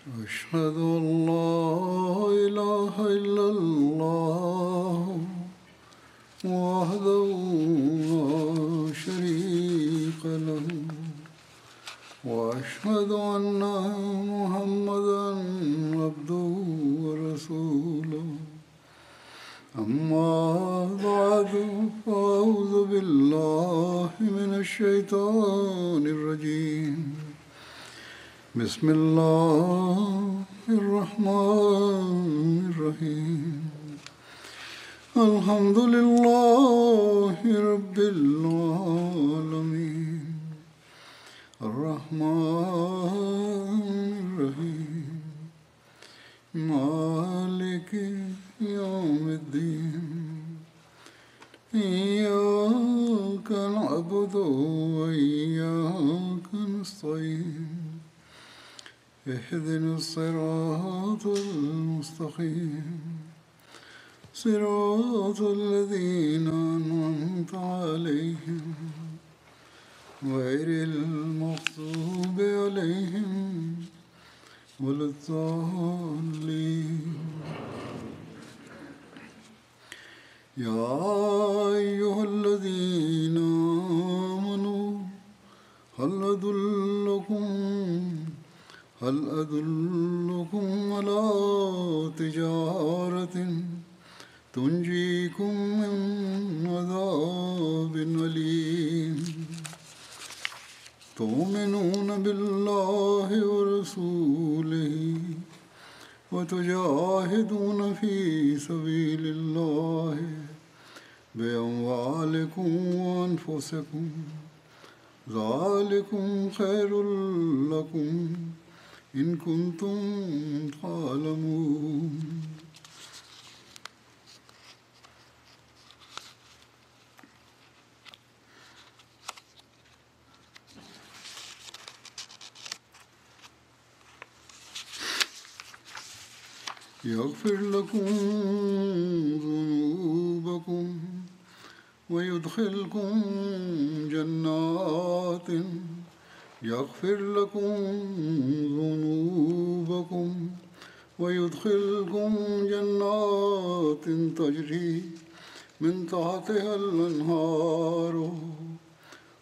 أشهد أن لا إله إلا الله وحده لا شريك له وأشهد أن محمدا عبده ورسوله أما بعد فأعوذ بالله من الشيطان الرجيم بسم الله الرحمن الرحيم الحمد لله رب العالمين الرحمن الرحيم مالك يوم الدين إياك نعبد وإياك نستعين اهدنا الصراط المستقيم صراط الذين أنعمت عليهم غير المغضوب عليهم ولا الضالين يا أيها الذين آمنوا هل أدلكم على تجارة تنجيكم من عذاب أليم تؤمنون بالله ورسوله وتجاهدون في سبيل الله بأموالكم وأنفسكم ذلكم خير لكم إن كنتم تعلمون يغفر لكم ذنوبكم ويدخلكم جنات يغفر لكم ذنوبكم ويدخلكم جنات تجري من تحتها الأنهار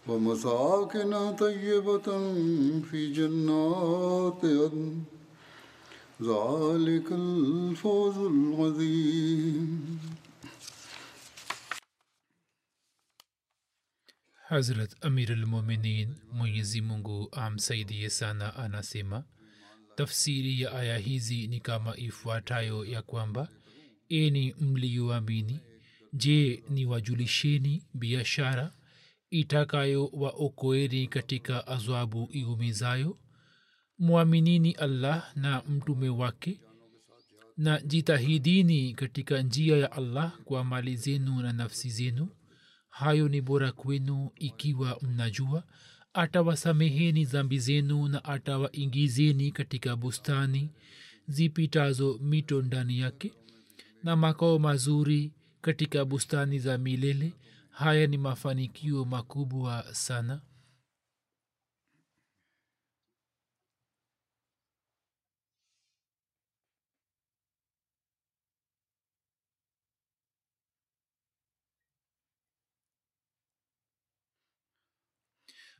ومساكن طيبة في جنات عدن ذلك الفوز العظيم. Hazrat Amir al-Mu'minin Mwenyezi Mungu amsaidie sana anasema, tafsiri ya aya hizi ni kama ifuatayo ya kwamba, enyi mlioamini, je, ni wajulisheni biashara itakayowaokoeni katika adhabu iumizayo? Mwaminini Allah na mtume wake, na jitahidini katika njia ya Allah kwa mali zenu na nafsi zenu. Hayo ni bora kwenu ikiwa mnajua, atawasameheni dhambi zenu na atawaingizeni katika bustani zipitazo mito ndani yake, na makao mazuri katika bustani za milele. Haya ni mafanikio makubwa sana.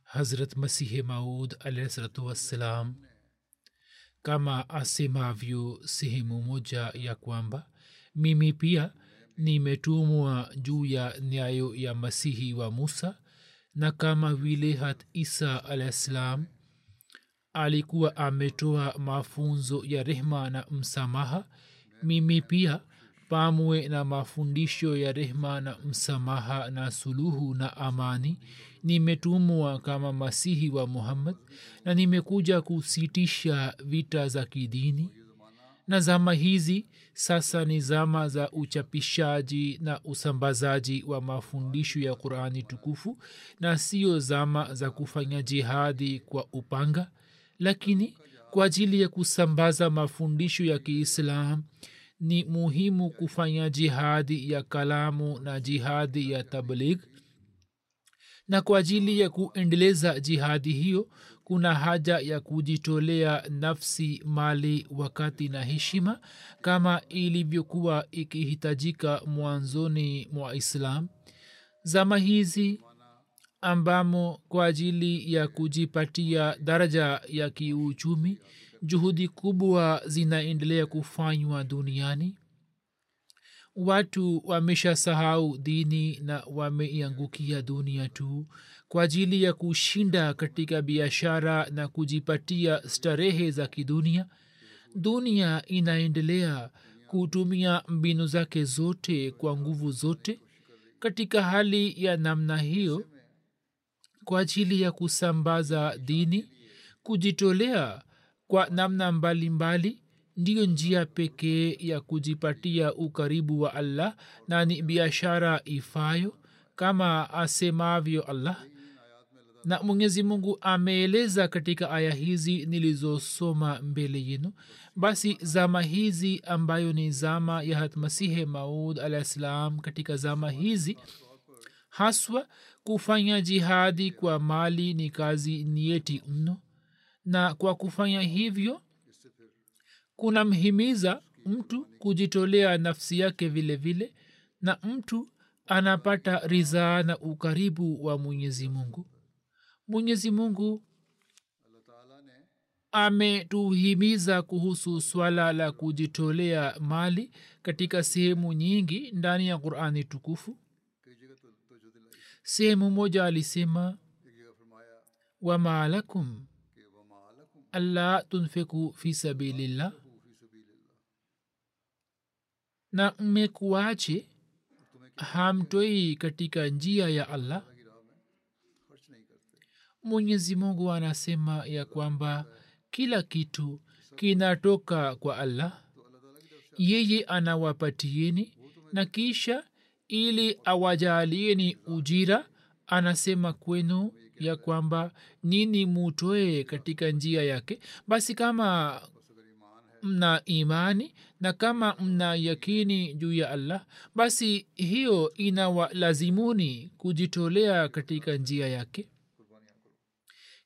Hazrat Masih Maud alayhi salatu wassalam kama asemavyo sehemu moja ya kwamba, mimi pia nimetumwa juu ya nyayo ya Masihi wa Musa, na kama vile hat Isa alayhi salam alikuwa ametoa mafunzo ya rehma na msamaha, mimi pia pamwe na mafundisho ya rehma na msamaha na suluhu na amani nimetumwa kama Masihi wa Muhammad, na nimekuja kusitisha vita za kidini. Na zama hizi sasa ni zama za uchapishaji na usambazaji wa mafundisho ya Qur'ani tukufu, na sio zama za kufanya jihadi kwa upanga, lakini kwa ajili ya kusambaza mafundisho ya Kiislamu ni muhimu kufanya jihadi ya kalamu na jihadi ya tabligh. Na kwa ajili ya kuendeleza jihadi hiyo kuna haja ya kujitolea nafsi, mali, wakati na heshima kama ilivyokuwa ikihitajika mwanzoni mwa Islam. Zama hizi ambamo kwa ajili ya kujipatia daraja ya kiuchumi juhudi kubwa zinaendelea kufanywa duniani, watu wameshasahau dini na wameiangukia dunia tu kwa ajili ya kushinda katika biashara na kujipatia starehe za kidunia. Dunia inaendelea kutumia mbinu zake zote kwa nguvu zote. Katika hali ya namna hiyo, kwa ajili ya kusambaza dini, kujitolea kwa namna mbalimbali ndiyo njia pekee ya kujipatia ukaribu wa Allah, na ni biashara ifayo kama asemavyo Allah. Na Mwenyezi Mungu ameeleza katika aya hizi nilizosoma mbele yenu. Basi zama hizi ambayo ni zama ya Hazrat Masih Maud alaihis salam, katika zama hizi haswa kufanya jihadi kwa mali ni kazi nyeti mno, na kwa kufanya hivyo kuna mhimiza mtu kujitolea nafsi yake vile vile, na mtu anapata ridhaa na ukaribu wa Mwenyezi Mungu. Mwenyezi Mungu ametuhimiza kuhusu swala la kujitolea mali katika sehemu nyingi ndani ya Qur'ani tukufu. Sehemu moja alisema, wama lakum alla tunfiku fi sabilillah, na mmekuache hamtoi katika njia ya Allah. Mwenyezi Mungu anasema ya kwamba kila kitu kinatoka kwa Allah, yeye anawapatieni na kisha ili awajalieni ujira, anasema kwenu ya kwamba nini mutoe katika njia yake. Basi kama mna imani na kama mna yakini juu ya Allah, basi hiyo inawalazimuni kujitolea katika njia yake.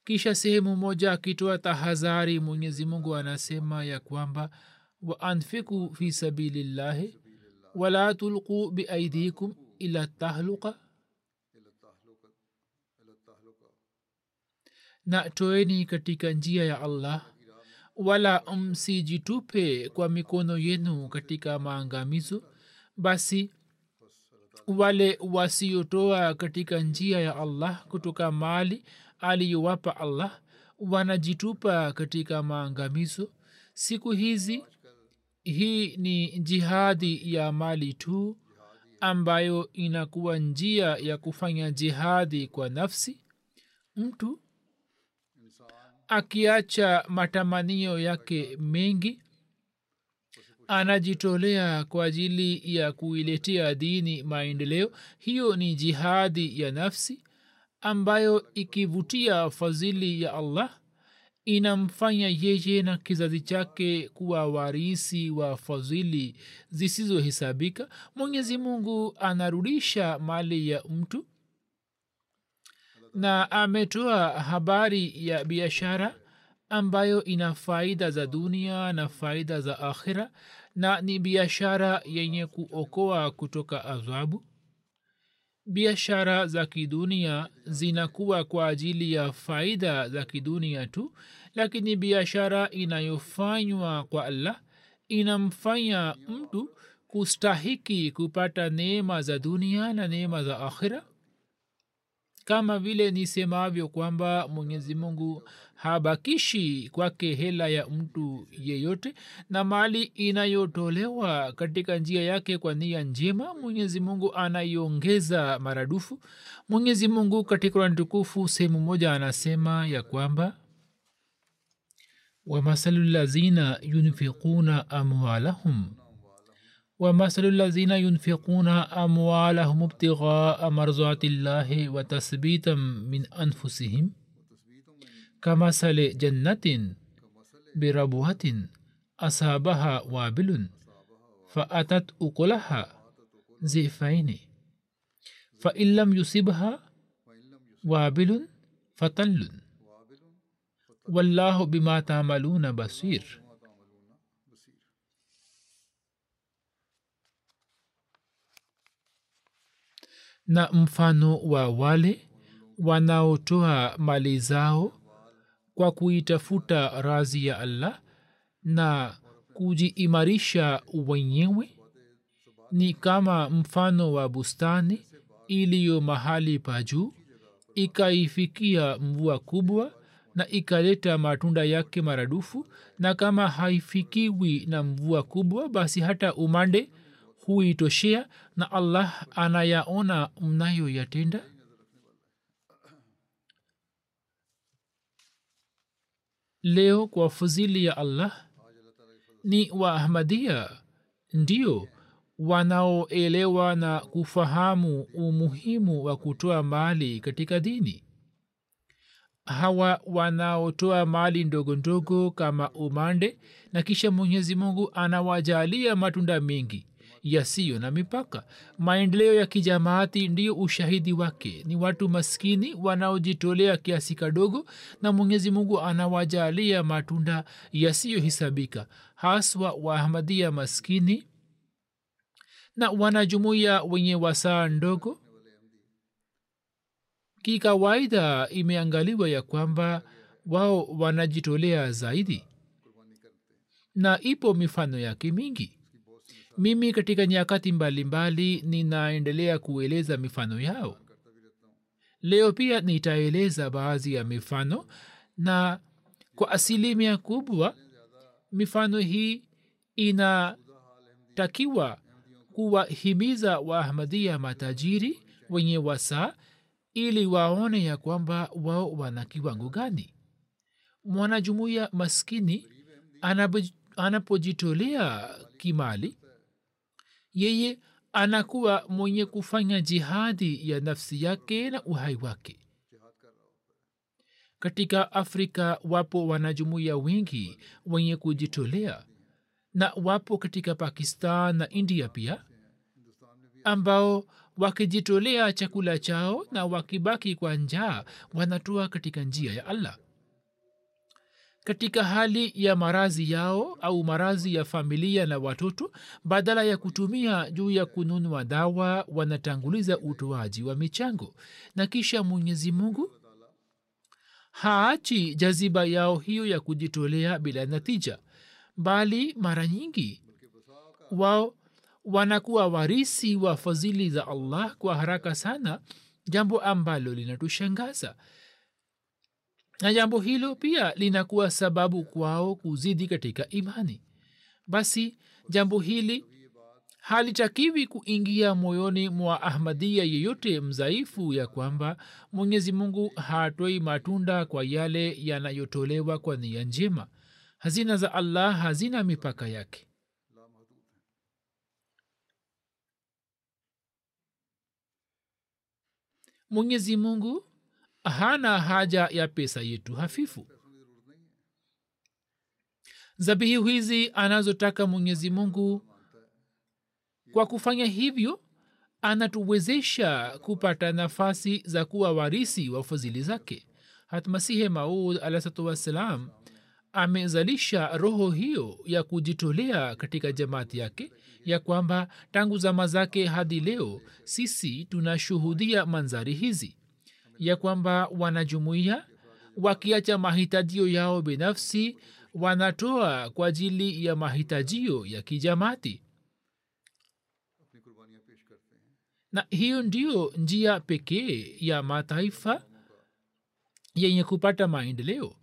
Kisha sehemu moja akitoa tahadhari, Mwenyezi Mungu anasema ya kwamba wa anfiku fi sabilillahi wala tulqu biaidikum ila tahluqa, na toeni katika njia ya Allah wala msijitupe kwa mikono yenu katika maangamizo. Basi wale wasiotoa katika njia ya Allah kutoka mali aliyowapa Allah wanajitupa katika maangamizo. Siku hizi hii ni jihadi ya mali tu ambayo inakuwa njia ya kufanya jihadi kwa nafsi. Mtu akiacha matamanio yake mengi anajitolea kwa ajili ya kuiletea dini maendeleo. Hiyo ni jihadi ya nafsi ambayo ikivutia fadhili ya Allah inamfanya yeye na kizazi chake kuwa warisi wa fadhili zisizohesabika. Mwenyezi Mungu anarudisha mali ya mtu, na ametoa habari ya biashara ambayo ina faida za dunia na faida za akhira, na ni biashara yenye kuokoa kutoka adhabu. Biashara za kidunia zinakuwa kwa ajili ya faida za kidunia tu, lakini biashara inayofanywa kwa Allah inamfanya mtu kustahiki kupata neema za dunia na neema za akhira, kama vile nisemavyo kwamba Mwenyezi Mungu habakishi kwake hela ya mtu yeyote, na mali inayotolewa katika njia yake kwa nia njema Mwenyezi Mungu anaiongeza maradufu. Mwenyezi Mungu katika Qur'an tukufu sehemu moja anasema ya kwamba wamasalul lazina yunfiquna amwalahum وَمَثَلُ الَّذِينَ يُنْفِقُونَ أَمْوَالَهُمْ ابْتِغَاءَ مَرْضَاتِ اللَّهِ وَتَثْبِيتًا مِنْ أَنْفُسِهِمْ كَمَثَلِ جَنَّةٍ بِرَبْوَةٍ أَصَابَهَا وَابِلٌ فَأَتَتْ أُكُلَهَا ضِعْفَيْنِ فَإِنْ لَمْ يُصِبْهَا وَابِلٌ فَطَلٌّ Wallahu bima ta'maluna basir. Na mfano wa wale wanaotoa mali zao kwa kuitafuta radhi ya Allah na kujiimarisha wenyewe ni kama mfano wa bustani iliyo mahali pa juu, ikaifikia mvua kubwa na ikaleta matunda yake maradufu, na kama haifikiwi na mvua kubwa basi hata umande huitoshea, na Allah anayaona mnayoyatenda. Leo kwa fadhili ya Allah ni Waahmadia ndio wanaoelewa na kufahamu umuhimu wa kutoa mali katika dini. Hawa wanaotoa mali ndogo ndogo kama umande, na kisha Mwenyezi Mungu anawajalia matunda mengi yasiyo na mipaka. Maendeleo ya kijamaati ndiyo ushahidi wake. Ni watu maskini wanaojitolea kiasi kidogo na Mwenyezi Mungu anawajalia matunda yasiyohisabika. Haswa Waahmadia maskini na wanajumuiya wenye wasaa ndogo. Kikawaida imeangaliwa ya kwamba wao wanajitolea zaidi, na ipo mifano yake mingi. Mimi katika nyakati mbalimbali ninaendelea kueleza mifano yao. Leo pia nitaeleza baadhi ya mifano, na kwa asilimia kubwa mifano hii inatakiwa kuwahimiza Waahmadia matajiri wenye wasaa ili waone ya kwamba wao wana kiwango gani. Mwanajumuiya maskini anapojitolea kimali, yeye anakuwa mwenye kufanya jihadi ya nafsi yake na uhai wake. Katika Afrika wapo wanajumuiya wengi wenye kujitolea, na wapo katika Pakistan na India pia, ambao wakijitolea chakula chao na wakibaki kwa njaa wanatoa katika njia ya Allah. Katika hali ya maradhi yao au maradhi ya familia na watoto, badala ya kutumia juu ya kununua dawa, wanatanguliza utoaji wa michango, na kisha Mwenyezi Mungu haachi jaziba yao hiyo ya kujitolea bila natija, bali mara nyingi wao wanakuwa warisi wa fadhili za Allah kwa haraka sana, jambo ambalo linatushangaza. Na jambo hilo pia linakuwa sababu kwao kuzidi katika imani. Basi jambo hili halitakiwi kuingia moyoni mwa Ahmadia yeyote mdhaifu ya kwamba Mwenyezi Mungu hatoi matunda kwa yale yanayotolewa kwa nia njema. Hazina za Allah hazina mipaka yake. Mwenyezi Mungu hana haja ya pesa yetu hafifu. Zabihu hizi anazotaka Mwenyezi Mungu, kwa kufanya hivyo anatuwezesha kupata nafasi za kuwa warisi wa fadhili zake. Hat Masihi Maud alayhi wassalam amezalisha roho hiyo ya kujitolea katika jamaati yake, ya kwamba tangu zama zake hadi leo sisi tunashuhudia mandhari hizi, ya kwamba wanajumuiya wakiacha mahitajio yao binafsi wanatoa kwa ajili ya mahitajio ya kijamati. Na hiyo ndiyo njia pekee ya mataifa yenye kupata maendeleo,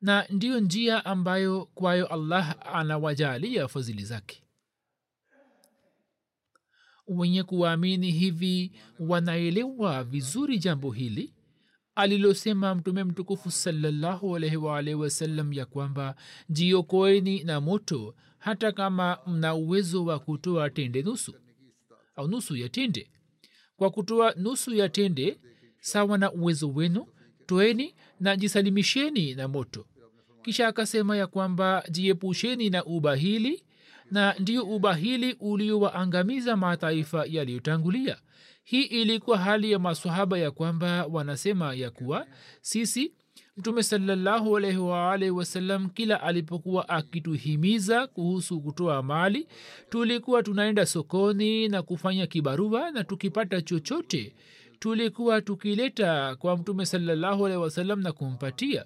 na ndiyo njia ambayo kwayo Allah anawajalia fadhili zake. Wenye kuamini hivi wanaelewa vizuri jambo hili alilosema Mtume mtukufu sallallahu alaihi wa alihi wasallam, ya kwamba jiokoeni na moto hata kama mna uwezo wa kutoa tende nusu au nusu ya tende. Kwa kutoa nusu ya tende sawa na uwezo wenu, toeni na jisalimisheni na moto. Kisha akasema ya kwamba jiepusheni na ubahili, na ndiyo ubahili uliowaangamiza mataifa yaliyotangulia. Hii ilikuwa hali ya maswahaba, ya kwamba wanasema ya kuwa sisi Mtume sallallahu alaihi wa alihi wasallam kila alipokuwa akituhimiza kuhusu kutoa mali, tulikuwa tunaenda sokoni na kufanya kibarua, na tukipata chochote tulikuwa tukileta kwa Mtume sallallahu alaihi wasallam na kumpatia.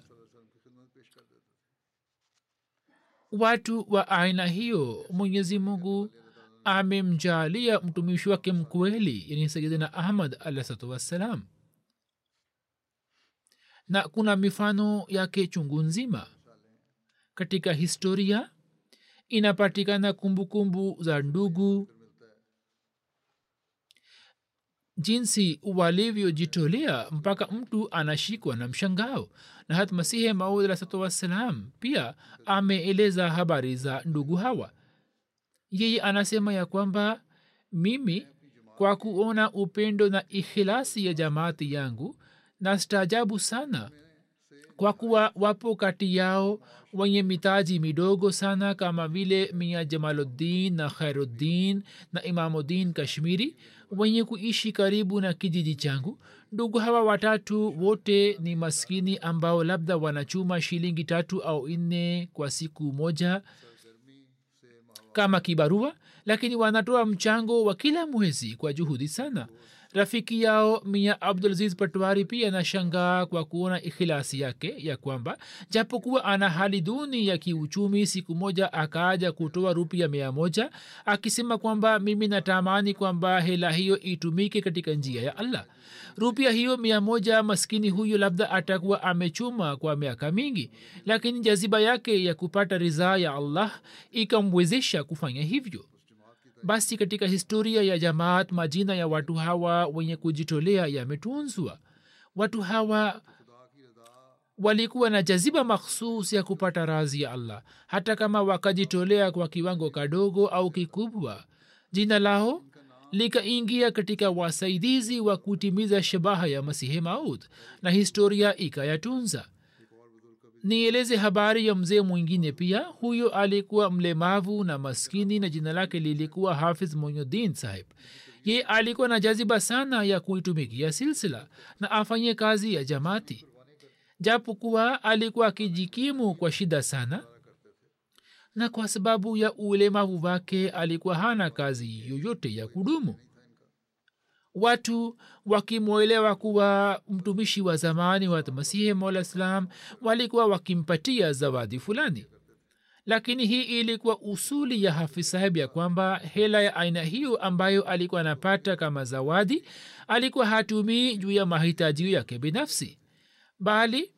Watu wa aina hiyo Mwenyezi Mungu amemjalia mtumishi wake mkweli, yani Sayyidina Ahmad alayhi wassalam, na kuna mifano yake chungu nzima katika historia. Inapatikana kumbukumbu za ndugu jinsi walivyojitolea mpaka mtu anashikwa na mshangao. Na hata Masihi Maud alayhi wassalam pia ameeleza habari za ndugu hawa. Yeye anasema ya kwamba, mimi kwa kuona upendo na ikhilasi ya jamaati yangu na staajabu sana, kwa kuwa wapo kati yao wenye mitaji midogo sana kama vile Mia Jamaluddin na Khairuddin na Imamuddin Kashmiri wenye kuishi karibu na kijiji changu. Ndugu hawa watatu wote ni maskini ambao labda wanachuma shilingi 3 au 4 kwa siku moja kama kibarua, lakini wanatoa mchango wa kila mwezi kwa juhudi sana. Rafiki yao Mia Abdulaziz Patwari pia anashangaa kwa kuona ikhilasi yake, ya kwamba japokuwa ana hali duni ya kiuchumi, siku moja akaja kutoa rupia 100 akisema kwamba mimi natamani kwamba hela hiyo itumike katika njia ya Allah. Rupia hiyo 100 maskini huyo labda atakuwa amechuma kwa miaka mingi, lakini jaziba yake ya kupata ridhaa ya Allah ikamwezesha kufanya hivyo. Basi katika historia ya jamaat majina ya watu hawa wenye kujitolea yametunzwa. Watu hawa walikuwa na jaziba makhsus ya kupata radhi ya Allah, hata kama wakajitolea kwa kiwango kadogo au kikubwa, jina lao likaingia katika wasaidizi wa kutimiza shabaha ya Masihi Maud, na historia ikayatunza. Nieleze habari ya mzee mwingine pia. Huyo alikuwa mlemavu na maskini na jina lake lilikuwa Hafiz Muinuddin Sahib. Ye alikuwa na jaziba sana ya kuitumikia silsila na afanye kazi ya jamaati. Japokuwa alikuwa akijikimu kwa shida sana, na kwa sababu ya ulemavu wake alikuwa hana kazi yoyote ya kudumu. Watu wakimwelewa kuwa mtumishi wa zamani wa Masihi Maud alayhi salam walikuwa wakimpatia zawadi fulani, lakini hii ilikuwa usuli ya Hafiz Sahib ya kwamba hela ya aina hiyo ambayo alikuwa anapata kama zawadi alikuwa hatumii juu ya mahitaji yake binafsi, bali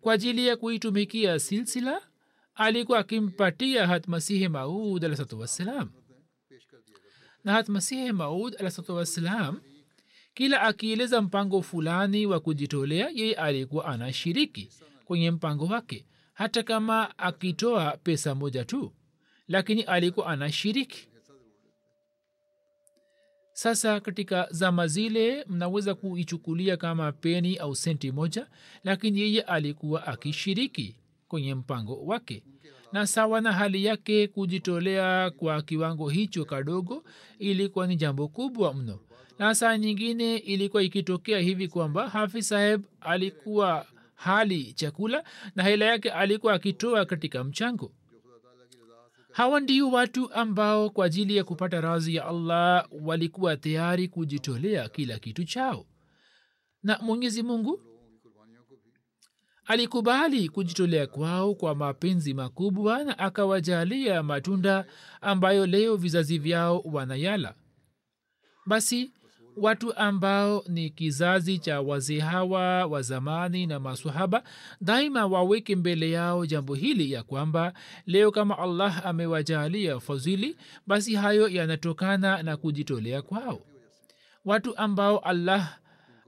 kwa ajili ya kuitumikia silsila alikuwa akimpatia Hazrat Masihi Maud alayhi wassalam. Na Hazrat Masihi Maud alayhi wassalam kila akieleza mpango fulani wa kujitolea, yeye alikuwa anashiriki kwenye mpango wake, hata kama akitoa pesa moja tu, lakini alikuwa anashiriki. Sasa katika zama zile mnaweza kuichukulia kama peni au senti moja, lakini yeye alikuwa akishiriki kwenye mpango wake, na sawa na hali yake kujitolea kwa kiwango hicho kadogo ilikuwa ni jambo kubwa mno. Na saa nyingine ilikuwa ikitokea hivi kwamba Hafiz Sahib alikuwa hali chakula na hela yake alikuwa akitoa katika mchango. Hawa ndio watu ambao kwa ajili ya kupata radhi ya Allah walikuwa tayari kujitolea kila kitu chao, na Mwenyezi Mungu alikubali kujitolea kwao kwa mapenzi makubwa, na akawajalia matunda ambayo leo vizazi vyao wanayala. Basi watu ambao ni kizazi cha wazee hawa wa zamani na maswahaba daima waweke mbele yao jambo hili ya kwamba leo kama Allah amewajalia fadhili, basi hayo yanatokana na kujitolea kwao. Watu ambao Allah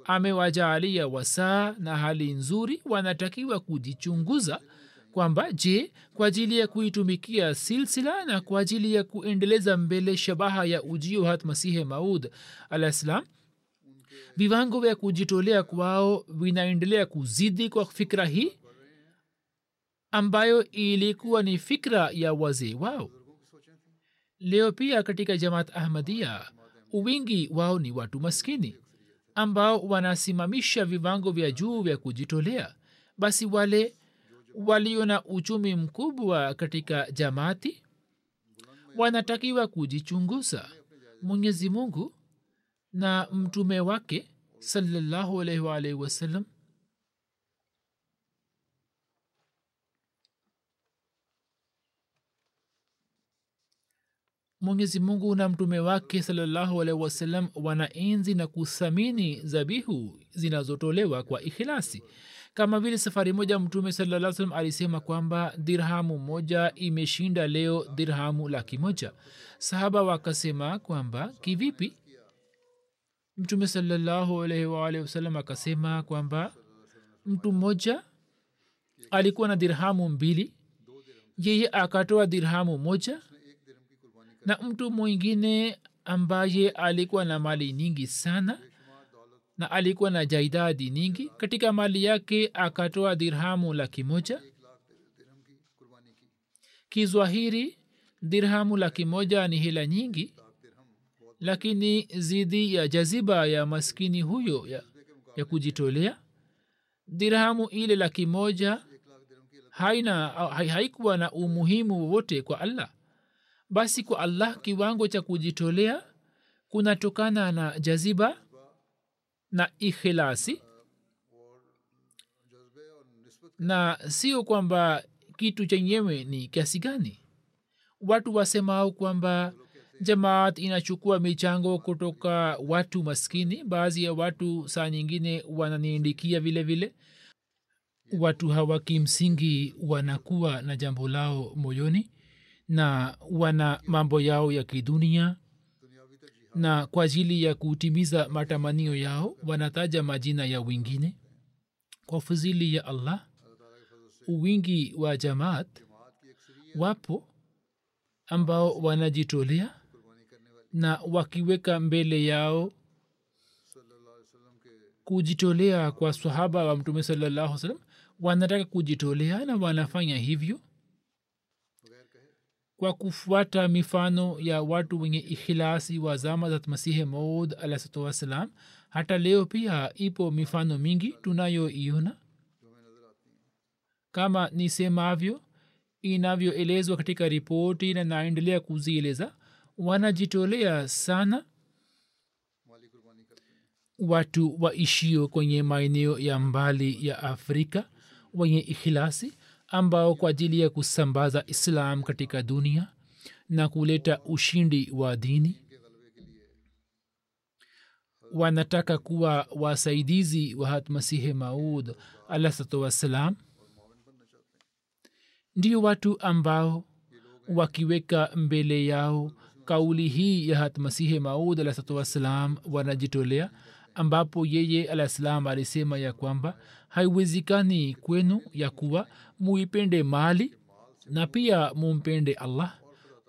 amewajalia wasaa na hali nzuri wanatakiwa kujichunguza kwamba, je, kwa ajili ya kuitumikia silsila na kwa ajili ya kuendeleza mbele shabaha ya ujio Hazrat Masihi Maud alayhi salam, viwango vya kujitolea kwao vinaendelea kuzidi kwa fikra hii ambayo ilikuwa ni fikra ya wazee wao. Leo pia katika Jamaat Ahmadiyya wingi wao ni watu maskini ambao wanasimamisha viwango vya juu vya kujitolea. basi wale waliona uchumi mkubwa katika jamati wanatakiwa kujichunguza. Mwenyezi Mungu na mtume wake sallallahu alaihi wa alihi wasallam Mwenyezi Mungu na mtume wake sallallahu alaihi wasallam wanaenzi na kuthamini dhabihu zinazotolewa kwa ikhlasi. Kama vile safari moja mtume sallallahu alaihi wasallam alisema kwamba dirhamu moja imeshinda leo dirhamu 100,000. Sahaba wakasema kwamba kivipi? Mtume sallallahu alaihi wa alihi wasallam akasema kwamba mtu mmoja alikuwa na dirhamu 2, yeye akatoa dirhamu 1, na mtu mwingine ambaye alikuwa na mali nyingi sana na alikuwa na jaidadi nyingi katika mali yake akatoa dirhamu 100,000. Kizwahiri dirhamu 100,000 ni hela nyingi, lakini zidi ya jaziba ya maskini huyo ya kujitolea, dirhamu ile 100,000 haikuwa na umuhimu wote kwa Allah. Basi kwa Allah kiwango cha kujitolea kunatokana na jaziba na ikhlasi, na sio kwamba kitu chenyewe ni kiasi gani. Watu wasemao kwamba jamaat inachukua michango kutoka watu maskini, baadhi ya watu saa nyingine wananiindikia vile vile. Watu hawa kimsingi wanakuwa na jambo lao moyoni na wana mambo yao ya kidunia, na kwa ajili ya kutimiza matamanio yao wanataja majina ya wengine. Kwa fadhili ya Allah, wingi wa jamaat, wapo ambao wanajitolea na wakiweka mbele yao kujitolea kwa sahaba wa mtume sallallahu alaihi wasallam, wanataka kujitolea na wanafanya hivyo kwa kufuata mifano ya watu wenye ikhlasi wa zama za Masihi Maud alayhi wasallam. Hata leo pia ipo mifano mingi tunayoiona, kama nisemavyo, inavyoelezwa katika ripoti na naendelea kuzieleza. Wanajitolea sana watu waishio kwenye maeneo ya mbali ya Afrika wenye ikhlasi, ambao kwa ajili ya kusambaza Islam katika dunia na kuleta ushindi wa dini wanataka kuwa wasaidizi wa Hatmasihi Maud alayhi wasallam. Ndio watu ambao wakiweka mbele yao kauli hii ya Hatmasihi Maud alayhi wasallam wanajitolea, ambapo yeye alayhisalam alisema ya kwamba haiwezekani kwenu ya kuwa muipende mali na pia mumpende Allah,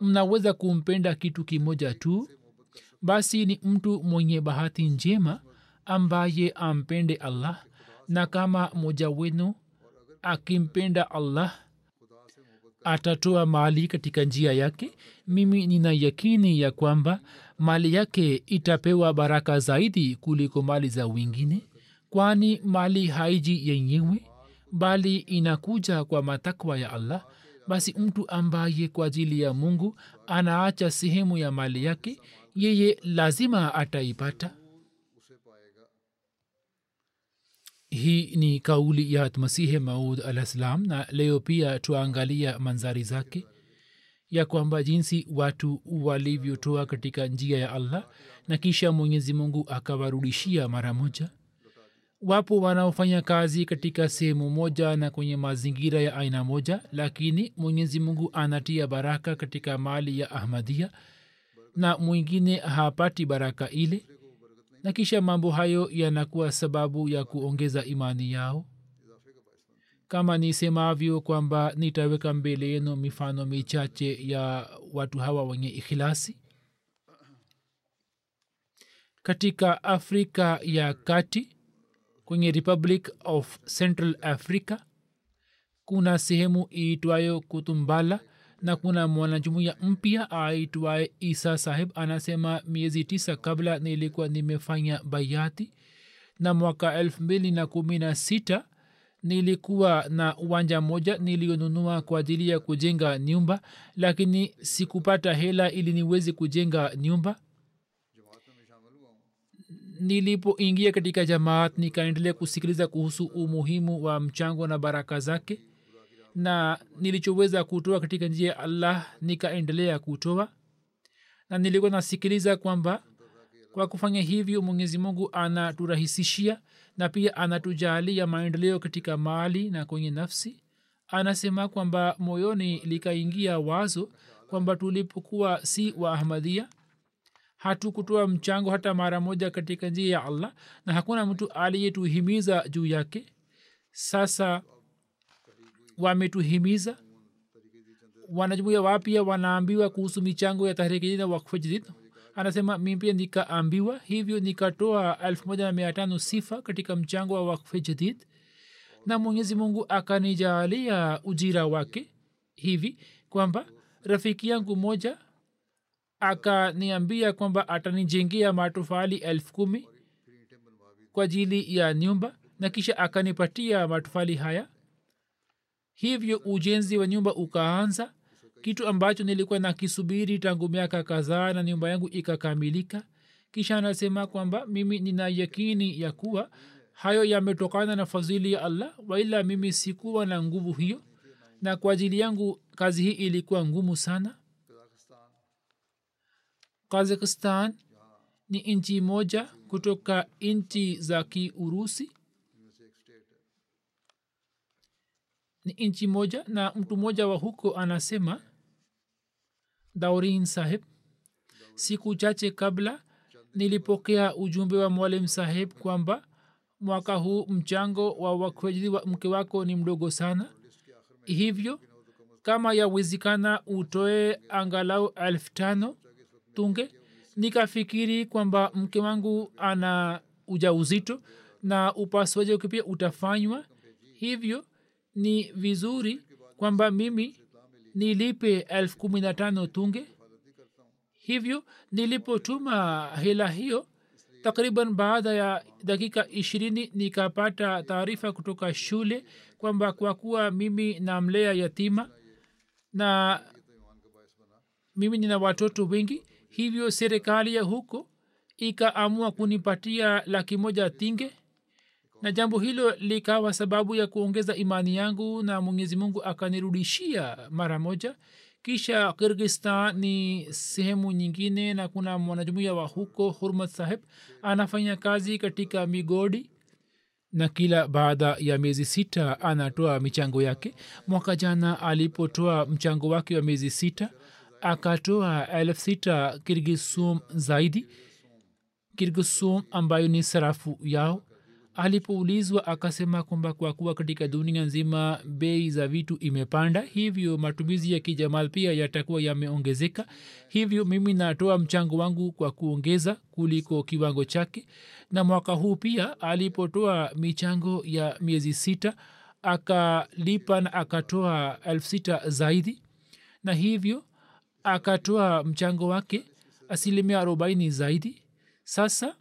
mnaweza kumpenda kitu kimoja tu. Basi ni mtu mwenye bahati njema ambaye ampende Allah, na kama mmoja wenu akimpenda Allah atatoa mali katika njia yake, mimi nina yakini ya kwamba mali yake itapewa baraka zaidi kuliko mali za wengine, kwani mali haiji yenyewe bali inakuja kwa matakwa ya Allah. Basi mtu ambaye kwa ajili ya Mungu anaacha sehemu ya mali yake, yeye lazima ataipata. Hii ni kauli ya Masihi Maud alayhi salam, na leo pia tuangalia manzari zake ya kwamba jinsi watu walivyotoa katika njia ya Allah na kisha Mwenyezi Mungu akawarudishia mara moja. Wapo wanaofanya kazi katika sehemu moja na kwenye mazingira ya aina moja, lakini Mwenyezi Mungu anatia baraka katika mali ya Ahmadiyya na mwingine hapati baraka ile, na kisha mambo hayo yanakuwa sababu ya kuongeza imani yao. Kama nisemavyo kwamba nitaweka mbele yenu mifano michache ya watu hawa wenye ikhlasi. Katika Afrika ya Kati, kwenye Republic of Central Africa, kuna sehemu iitwayo Kutumbala, na kuna mwanajumuiya mpya aitwaye Isa Sahib. Anasema miezi 9 kabla nilikuwa nimefanya bayati, na mwaka 2016 nilikuwa na uwanja moja nilionunua kwa ajili ya kujenga nyumba, lakini sikupata hela ili niweze kujenga nyumba. Nilipoingia katika jamaat nikaendelea kusikiliza kuhusu umuhimu wa mchango na baraka zake, na nilichoweza kutoa katika njia ya Allah nikaendelea kutoa. Na nilikuwa nasikiliza kwamba kwa kufanya hivyo Mwenyezi Mungu anaturahisishia na pia anatujalia maendeleo katika mali na kwenye nafsi. Anasema kwamba moyoni likaingia wazo kwamba tulipokuwa si wa Ahmadiyya hatukutoa mchango hata mara moja katika njia ya Allah, na hakuna mtu aliyetuhimiza juu yake. Sasa wametuhimiza, wanajumuiya wapya wanaambiwa kuhusu michango ya Tahriki-e-Jadid na Waqf Jadid. Anasema mimi pia nikaambiwa hivyo, nikatoa 1500 sifa katika mchango wa Waqf Jadid, na Mwenyezi Mungu akanijalia ujira wake hivi kwamba rafiki yangu moja akaniambia kwamba atanijengea matofali 10,000 kwa ajili ya nyumba, na kisha akanipatia matofali haya. Hivyo ujenzi wa nyumba ukaanza, kitu ambacho nilikuwa nakisubiri tangu miaka kadhaa, na nyumba yangu ikakamilika. Kisha anasema kwamba mimi nina yakini ya kuwa hayo yametokana na fadhili ya Allah, wala mimi sikuwa na nguvu hiyo, na kwa ajili yangu kazi hii ilikuwa ngumu sana. Kazakhstan ni nchi moja kutoka nchi za Kiurusi, ni nchi moja, na mtu mmoja wa huko anasema, Daurin Sahib, siku chache kabla nilipokea ujumbe wa Mwalimu Sahib kwamba mwaka huu mchango wa Waqf Jadid wa mke wako ni mdogo sana, hivyo kama yawezekana utoe angalau 5,000 tunge. Nikafikiri kwamba mke wangu ana ujauzito na upasuaji pia utafanywa, hivyo ni vizuri kwamba mimi nilipe 15,000 tunge. Hivyo nilipotuma hela hiyo, takriban baada ya dakika 20 nikapata taarifa kutoka shule kwamba kwa kuwa mimi namlea yatima na mimi nina watoto wengi, hivyo serikali ya huko ikaamua kunipatia 100,000 tinge. Na jambo hilo likawa sababu ya kuongeza imani yangu, na Mwenyezi Mungu akanirudishia mara moja. Kisha Kyrgyzstan ni sehemu nyingine, na kuna mwanajumuiya wa huko Hurmat Sahib anafanya kazi katika migodi, na kila baada ya miezi 6 anatoa michango yake. Mwaka jana alipotoa mchango wake wa miezi 6 akatoa 6,000 Kyrgyzsum zaidi, Kyrgyzsum ambayo ni sarafu yao. Alipoulizwa akasema kwamba kwa kuwa katika dunia nzima bei za vitu imepanda, hivyo matumizi ya kijamaa pia yatakuwa yameongezeka, hivyo mimi natoa mchango wangu kwa kuongeza kuliko kiwango chake. Na mwaka huu pia alipotoa michango ya miezi 6 akalipa na akatoa 6,000 zaidi, na hivyo akatoa mchango wake 40% zaidi. Sasa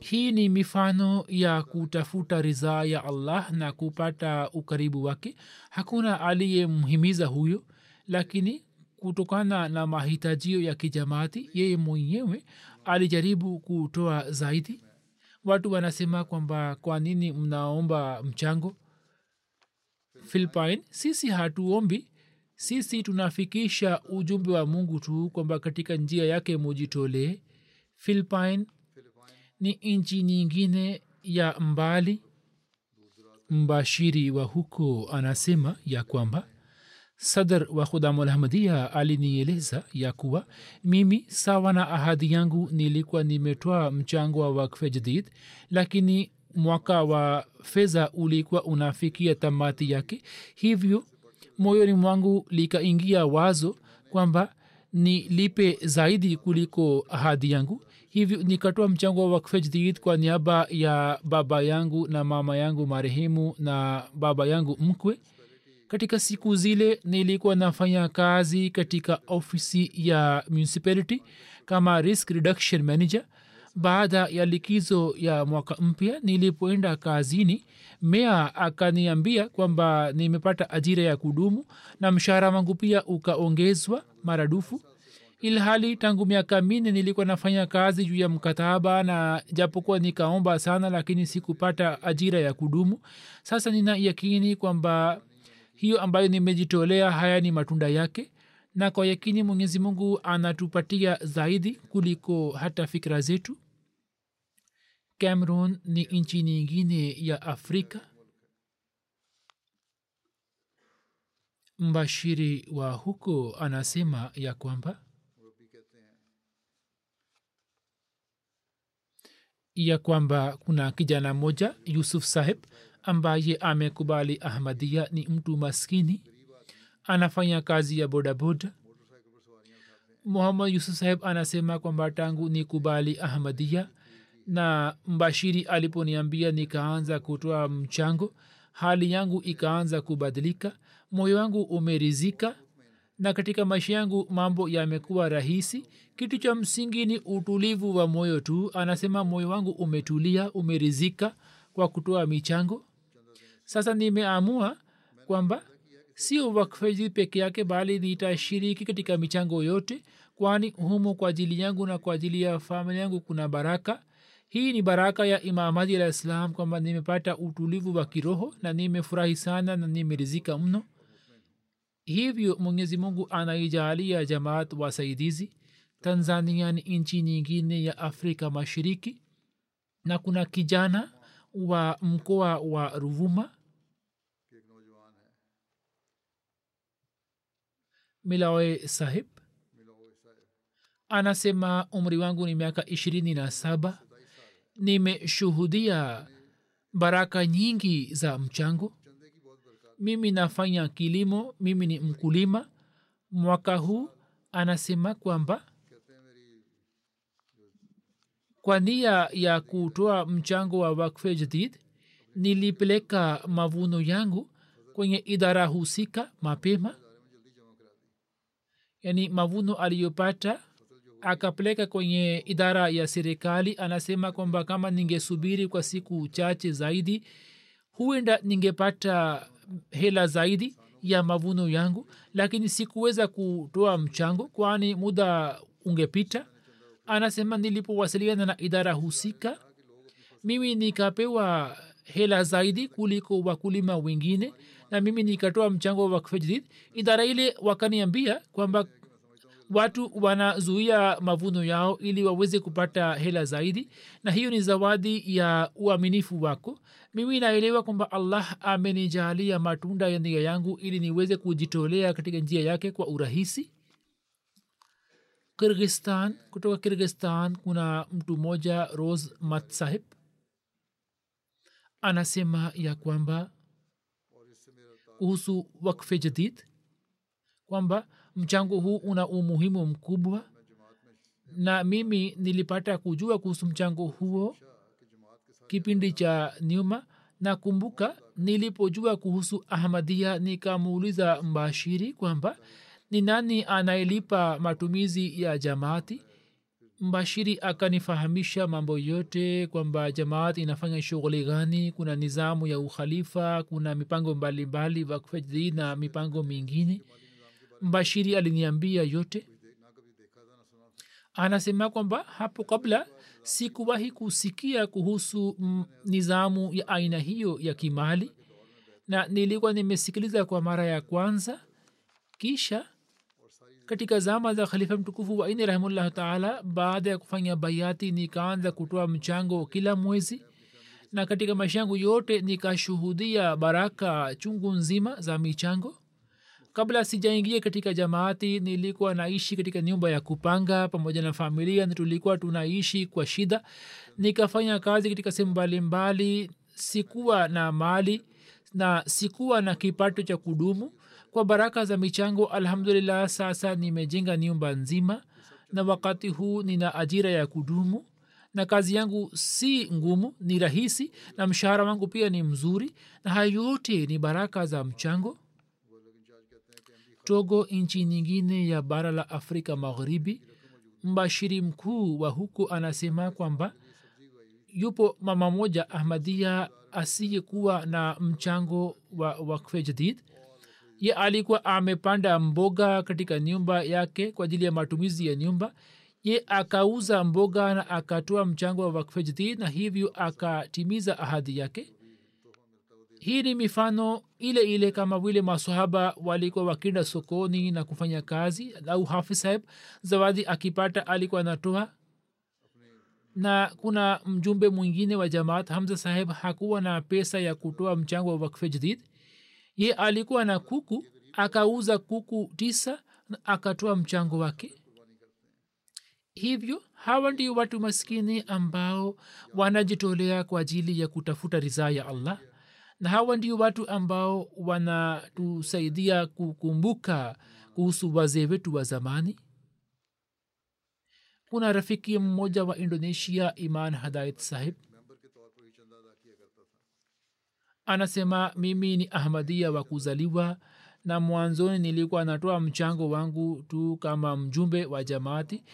hii ni mifano ya kutafuta ridhaa ya Allah na kupata ukaribu wake. Hakuna aliyemhimiza huyo, lakini kutokana na mahitajio ya kijamaati yeye mwenyewe alijaribu kutoa zaidi. Watu wanasema kwamba kwa nini mnaomba mchango Philippines? Sisi hatuombi, sisi tunafikisha ujumbe wa Mungu tu kwamba katika njia yake mujitolee. Philippines ni nchi nyingine ya mbali. Mbashiri wa huko anasema ya kwamba Sadr wa Khudamul Ahmadiyya alinieleza ya kuwa mimi sawa na ahadi yangu nilikuwa nimetoa mchango wa Waqf Jadid, lakini mwaka wa fedha ulikuwa unafikia tamati yake. Hivyo moyoni mwangu likaingia wazo kwamba nilipe zaidi kuliko ahadi yangu, hivyo nikatoa mchango wa Waqf Jadid kwa niaba ya baba yangu na mama yangu marehemu na baba yangu mkwe. Katika siku zile nilikuwa nafanya kazi katika ofisi ya municipality kama risk reduction manager. baada ya likizo ya mwaka mpya nilipoenda kazini, meya akaniambia kwamba nimepata ajira ya kudumu na mshahara wangu pia ukaongezwa maradufu. Ilhali tangu miaka minne nilikuwa nafanya kazi juu ya mkataba, na japokuwa nikaomba sana lakini sikupata ajira ya kudumu. Sasa nina yakini kwamba hiyo ambayo nimejitolea, haya ni matunda yake, na kwa yakini Mwenyezi Mungu anatupatia zaidi kuliko hata fikra zetu. Cameroon ni nchi nyingine ya Afrika. Mbashiri wa huko anasema ya kwamba kuna kijana moja Yusuf Sahib ambaye amekubali Ahmadiyya. Ni mtu maskini, anafanya kazi ya bodaboda. Muhammad Yusuf Sahib anasema kwamba tangu nikubali Ahmadiyya na Mbashiri aliponiambia, nikaanza kutoa mchango, hali yangu ikaanza kubadilika, moyo wangu umeridhika, na katika maisha yangu mambo yamekuwa rahisi. Kitu cha msingi ni utulivu wa moyo tu. Anasema moyo wangu umetulia, umeridhika kwa kutoa michango. Sasa nimeamua kwamba sio wakfu peke yake, bali nitashiriki katika michango yote, kwani humo kwa ajili yangu na kwa ajili ya familia yangu kuna baraka. Hii ni baraka ya Imam Ali alayhis salam kwamba nimepata utulivu wa kiroho na nimefurahi sana na nimeridhika mno. Hivyo Mwenyezi Mungu anaijalia Jamaat wasaidizi. Tanzania ni nchi nyingine ya Afrika Mashariki, na kuna kijana wa mkoa wa Ruvuma Milawe Sahib anasema, umri wangu ni miaka 27. Nimeshuhudia baraka nyingi za mchango. Mimi nafanya kilimo, mimi ni mkulima. Mwaka huu anasema kwamba kwa nia ya kutoa mchango wa wakfu jadid, nilipeleka mavuno yangu kwenye idara husika mapema. Yani mavuno aliyopata akapeleka kwenye idara ya serikali. Anasema kwamba kama ningesubiri kwa siku chache zaidi, huenda ningepata hela zaidi ya mavuno yangu, lakini sikuweza kutoa mchango kwani muda ungepita. Anasema nilipowasiliana na idara husika, mimi nikapewa hela zaidi kuliko wakulima wengine, na mimi nikatoa mchango wa wakfu jadid. Idara ile wakaniambia kwamba watu wanazuia mavuno yao ili waweze kupata hela zaidi, na hiyo ni zawadi ya uaminifu wako. Mimi naelewa kwamba Allah amenijalia matunda ya nia yangu ili niweze kujitolea katika njia yake kwa urahisi. Kyrgyzstan, kutoka Kyrgyzstan kuna mtu mmoja Rose Mat Sahib anasema ya kwamba kuhusu wakfu jadid kwamba mchango huu una umuhimu mkubwa, na mimi nilipata kujua kuhusu mchango huo kipindi cha nyuma. Na kumbuka nilipojua kuhusu Ahmadiyya, nikamuuliza Mbashiri kwamba ni nani anayelipa matumizi ya Jamaati. Mbashiri akanifahamisha mambo yote kwamba Jamaati inafanya shughuli gani, kuna nizamu ya ukhalifa, kuna mipango mbalimbali, wakfu jadid na mipango mingine. Mbashiri aliniambia yote. Anasema kwamba hapo kabla sikuwahi kusikia kuhusu nizamu ya aina hiyo ya kimali, na nilikuwa nimesikiliza kwa mara ya kwanza. Kisha katika zama za khalifa mtukufu wa inne rahimahullah taala, baada ya kufanya bayati, nikaanza kutoa mchango kila mwezi, na katika maisha yangu yote nikashuhudia baraka chungu nzima za michango. Kabla sijaingia katika Jamaati, nilikuwa naishi katika nyumba ya kupanga pamoja na familia, na tulikuwa tunaishi kwa shida. Nikafanya kazi katika sehemu mbalimbali, sikuwa na mali na sikuwa na kipato cha kudumu. Kwa baraka za michango, alhamdulillah, sasa nimejenga nyumba nzima, na wakati huu nina ajira ya kudumu, na kazi yangu si ngumu, ni rahisi, na mshahara wangu pia ni mzuri, na hayo yote ni baraka za mchango. Togo, nchi nyingine ya bara la Afrika Magharibi, mbashiri mkuu wa huko anasema kwamba yupo mama moja Ahmadiyya asiyekuwa na mchango wa wakfe jadid. Ye alikuwa amepanda mboga katika nyumba yake kwa ajili ya matumizi ya nyumba. Ye akauza mboga na akatoa mchango wa wakfe jadid, na hivyo akatimiza ahadi yake. Hii ni mifano ile ile kama vile maswahaba walikuwa wakienda sokoni na kufanya kazi, au Hafiz Sahib zawadi akipata alikuwa anatoa. Na kuna mjumbe mwingine wa Jamaat, Hamza Sahib hakuwa na pesa ya kutoa mchango wa wakfe jadid. Ye alikuwa na kuku, akauza kuku 9 na akatoa mchango wake. Hivyo hawa ndio watu maskini ambao wanajitolea kwa ajili ya kutafuta ridhaa ya Allah, na hawa ndio watu ambao wanatusaidia kukumbuka kuhusu wazee wetu wa zamani. Kuna rafiki mmoja wa Indonesia, Iman Hidayat Sahib, anasema mimi ni Ahmadiyya wa kuzaliwa, na mwanzoni nilikuwa natoa mchango wangu tu kama mjumbe wa Jamaati.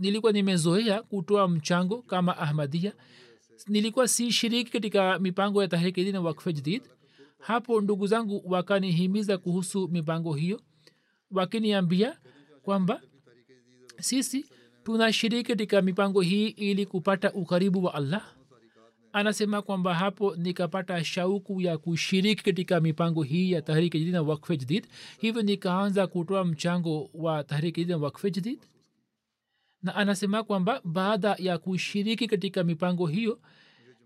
Nilikuwa nimezoea kutoa mchango kama Ahmadiyya. Nilikuwa si shiriki katika mipango ya Tahriki-e-Din na Wakfe Jadid. Hapo ndugu zangu wakanihimiza kuhusu mipango hiyo, wakiniambia kwamba sisi tunashiriki katika mipango hii ili kupata ukaribu wa Allah. Anasema kwamba hapo nikapata shauku ya kushiriki katika mipango hii ya Tahriki-e-Din na Wakfe Jadid. Hivyo nikaanza kutoa mchango wa Tahriki-e-Din na Wakfe Jadid. Na anasema kwamba baada ya kushiriki katika mipango hiyo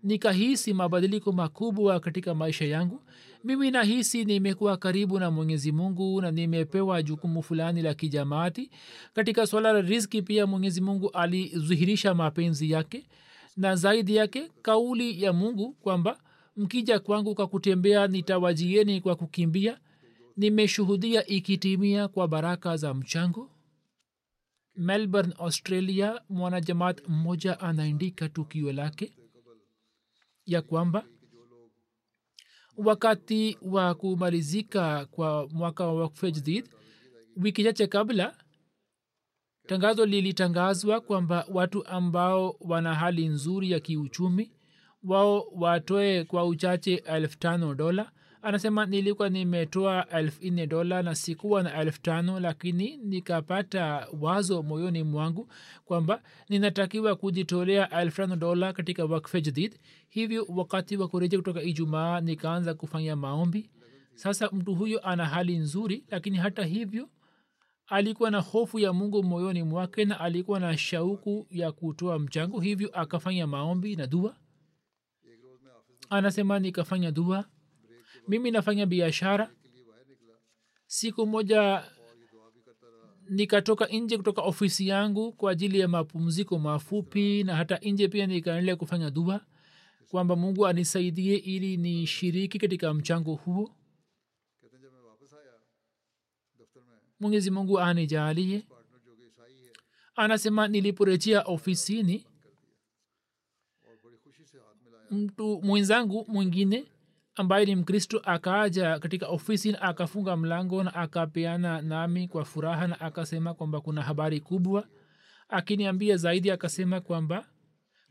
nikahisi mabadiliko makubwa katika maisha yangu. Mimi nahisi nimekuwa karibu na Mwenyezi Mungu, na nimepewa jukumu fulani la kijamaati. Katika swala la riziki pia Mwenyezi Mungu alizuhirisha mapenzi yake, na zaidi yake kauli ya Mungu kwamba mkija kwangu kwa kutembea nitawajieni kwa kukimbia, nimeshuhudia ikitimia kwa baraka za mchango. Melbourne, Australia, mwana Jamaat mmoja anaandika tukio lake ya kwamba wakati wa kumalizika kwa mwaka wa Wakfe Jadid, wiki chache kabla, tangazo lilitangazwa kwamba watu ambao wana hali nzuri ya kiuchumi wao watoe kwa uchache $1,500. Anasema nilikuwa nimetoa $1,400 na sikuwa na $1,500, lakini nikapata wazo moyoni mwangu kwamba ninatakiwa kujitolea $1,500 katika Wakfe Jadid. Hivyo wakati wa kurejea kutoka Ijumaa nikaanza kufanya maombi. Sasa mtu huyo ana hali nzuri, lakini hata hivyo alikuwa na hofu ya Mungu moyoni mwake, na alikuwa na shauku ya kutoa mchango. Hivyo akafanya maombi na dua. Anasema nikafanya dua, mimi nafanya biashara. Siku moja nikatoka nje kutoka ofisi yangu kwa ajili ya mapumziko mafupi, na hata nje pia nikaendelea kufanya dua kwamba Mungu anisaidie ili nishiriki katika mchango huo. Mwenyezi Mungu anijalie. Anasema niliporejea ofisini, mtu mwenzangu mwingine ambaye ni Mkristo akaja katika ofisi na akafunga mlango na akapeana nami kwa furaha, na akasema kwamba kuna habari kubwa. Akiniambia zaidi akasema kwamba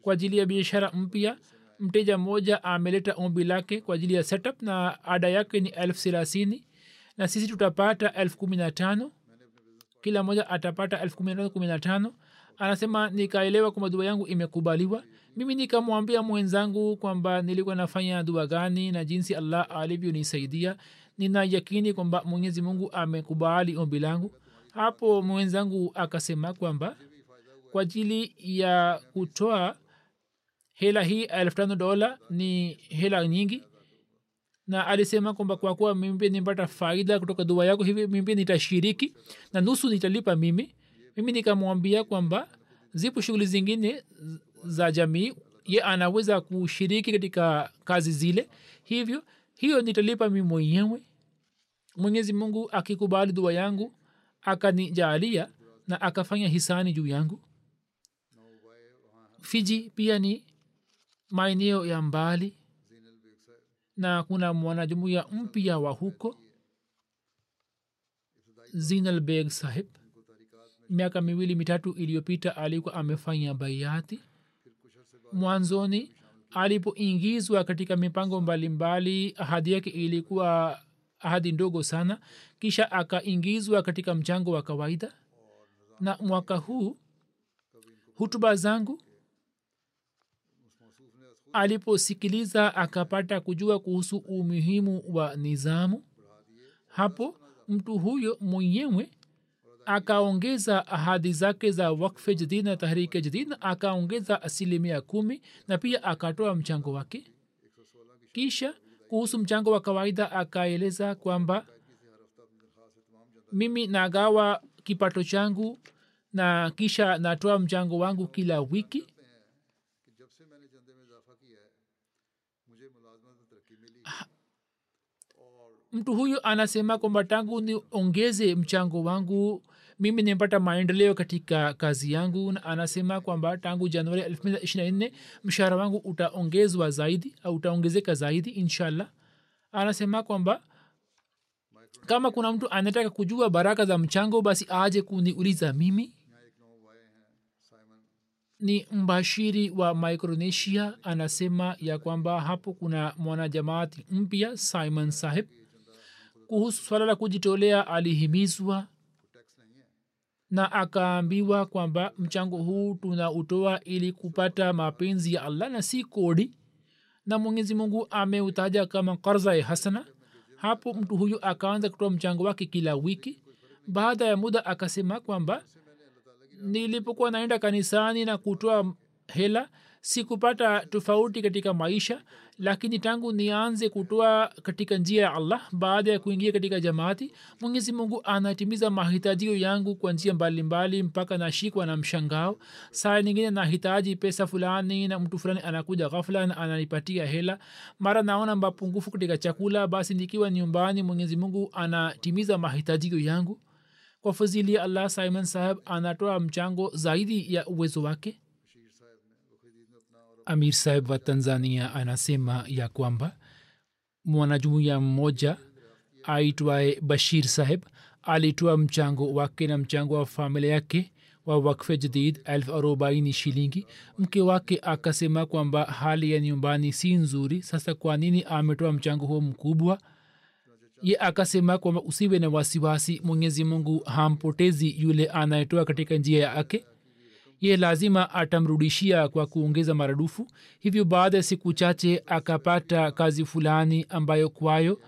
kwa ajili ya biashara mpya mteja mmoja ameleta ombi lake kwa ajili ya setup, na ada yake ni $30,000, na sisi tutapata 15,000. Kila mmoja atapata 15,000. Anasema nikaelewa kwamba dua yangu imekubaliwa. Mimi nikamwambia mwenzangu kwamba nilikuwa nafanya dua gani na jinsi Allah alivyonisaidia. Nina yakini kwamba Mwenyezi Mungu amekubali ombi langu. Hapo mwenzangu akasema kwamba kwa ajili ya kutoa hela hii $1,500 ni hela nyingi, na alisema kwamba kwa kuwa mimi pia nimepata faida kutoka dua yako, hivi mimi pia nitashiriki na nusu nitalipa mimi. Mimi nikamwambia kwamba zipo shughuli zingine za jamii, ye anaweza kushiriki katika kazi zile, hivyo hiyo nitalipa mimi mwenyewe. Mwenyezi Mungu akikubali dua yangu akanijalia, na akafanya hisani juu yangu. Fiji pia ni maeneo ya mbali, na kuna mwanajumuiya mpya wa huko Zinal Beg Sahib miaka miwili mitatu iliyopita alikuwa amefanya baiati. Mwanzoni alipoingizwa katika mipango mbalimbali ahadi yake ilikuwa ahadi ndogo sana, kisha akaingizwa katika mchango wa kawaida. Na mwaka huu hutuba zangu aliposikiliza akapata kujua kuhusu umuhimu wa nizamu. Hapo mtu huyo mwenyewe akaongeza ahadi zake za wakfe jadid na tahrike jadid na akaongeza 10% na pia akatoa mchango wake. Kisha kuhusu mchango wa kawaida akaeleza kwamba mimi nagawa kipato changu na kisha natoa mchango wangu kila wiki. Mtu huyo anasema kwamba tangu niongeze mchango wangu mimi nimepata maendeleo katika kazi yangu, na anasema kwamba tangu Januari 2024 mshahara wangu utaongezwa zaidi au utaongezeka zaidi inshallah. Anasema kwamba kama kuna mtu anataka kujua baraka za mchango basi aje kuniuliza mimi. Ni mbashiri wa Micronesia anasema ya kwamba hapo kuna mwanajamaati mpya Simon Sahib. Kuhusu swala la kujitolea alihimizwa na akaambiwa kwamba mchango huu tunautoa ili kupata mapenzi ya Allah na si kodi, na Mwenyezi Mungu ameutaja kama karza ya hasana. Hapo mtu huyu akaanza kutoa mchango wake kila wiki. Baada ya muda akasema kwamba nilipokuwa naenda kanisani na kutoa hela sikupata tofauti katika maisha, lakini tangu nianze kutoa katika njia ya Allah baada ya kuingia katika jamaati Mwenyezi Mungu anatimiza mahitaji yangu kwa njia mbalimbali mpaka nashikwa na mshangao. Saa nyingine nahitaji pesa fulani na mtu fulani anakuja ghafla na ananipatia hela. Mara naona mapungufu katika chakula, basi nikiwa nyumbani Mwenyezi Mungu anatimiza mahitaji yangu. Kwa fadhili ya Allah Simon Sahib anatoa mchango zaidi ya uwezo wake. Amir Sahib wa Tanzania anasema ya kwamba mwanajumuiya mmoja aitwaye Bashir Sahib alitoa mchango wake na mchango wa familia yake wa wakfe jadid 1040 shilingi. Mke wake akasema kwamba hali ya nyumbani si nzuri, sasa kwa nini ametoa mchango huo mkubwa? Ye akasema kwamba usiwe na wasiwasi, Mwenyezi Mungu hampotezi yule anayetoa katika njia yake. Ye lazima atamrudishia kwa kuongeza maradufu. Hivyo baada ya siku chache akapata kazi fulani ambayo kwayo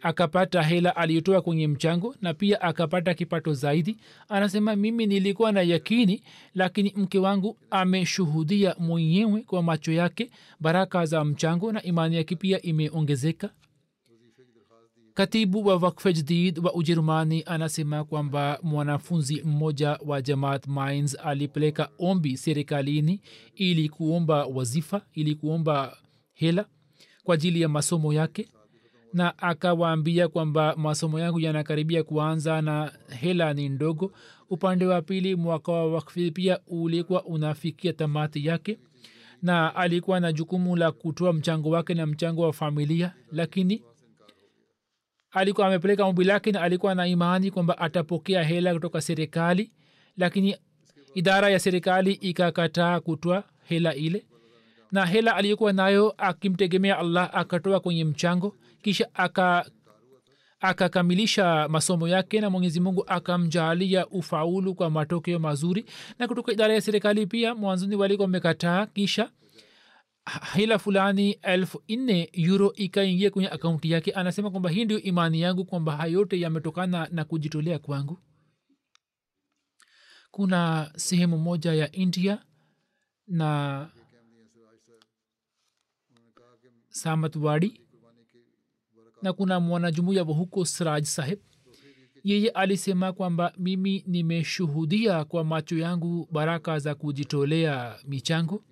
akapata hela aliyotoa kwenye mchango na pia akapata kipato zaidi. Anasema mimi nilikuwa na yakini, lakini mke wangu ameshuhudia mwenyewe kwa macho yake baraka za mchango na imani yake pia imeongezeka. Katibu wa wakfe jadid wa Ujerumani anasema kwamba mwanafunzi mmoja wa Jamaat Mainz alipeleka ombi serikalini ili kuomba wazifa, ili kuomba hela kwa ajili ya masomo yake, na akawaambia kwamba masomo yangu yanakaribia kuanza na hela ni ndogo. Upande wa pili mwaka wa wakfe pia ulikuwa unafikia tamati yake na alikuwa na jukumu la kutoa mchango wake na mchango wa familia, lakini alikuwa amepeleka ombi lake na alikuwa na imani kwamba atapokea hela kutoka serikali, lakini idara ya serikali ikakataa kutoa hela ile, na hela aliyokuwa nayo akimtegemea Allah akatoa kwenye mchango. Kisha akakamilisha masomo yake na Mwenyezi Mungu akamjalia ufaulu kwa matokeo mazuri. Na kutoka idara ya serikali pia mwanzoni walikuwa wamekataa, kisha hela fulani €4,000 ikaingia kwenye akaunti yake. Anasema kwamba hii ndio imani yangu kwamba hayo yote yametokana na kujitolea kwangu. Kuna sehemu moja ya India na Samatwadi na kuna mwanajumuiya wa huko Siraj Sahib. Yeye alisema kwamba mimi nimeshuhudia kwa macho yangu baraka za kujitolea michango.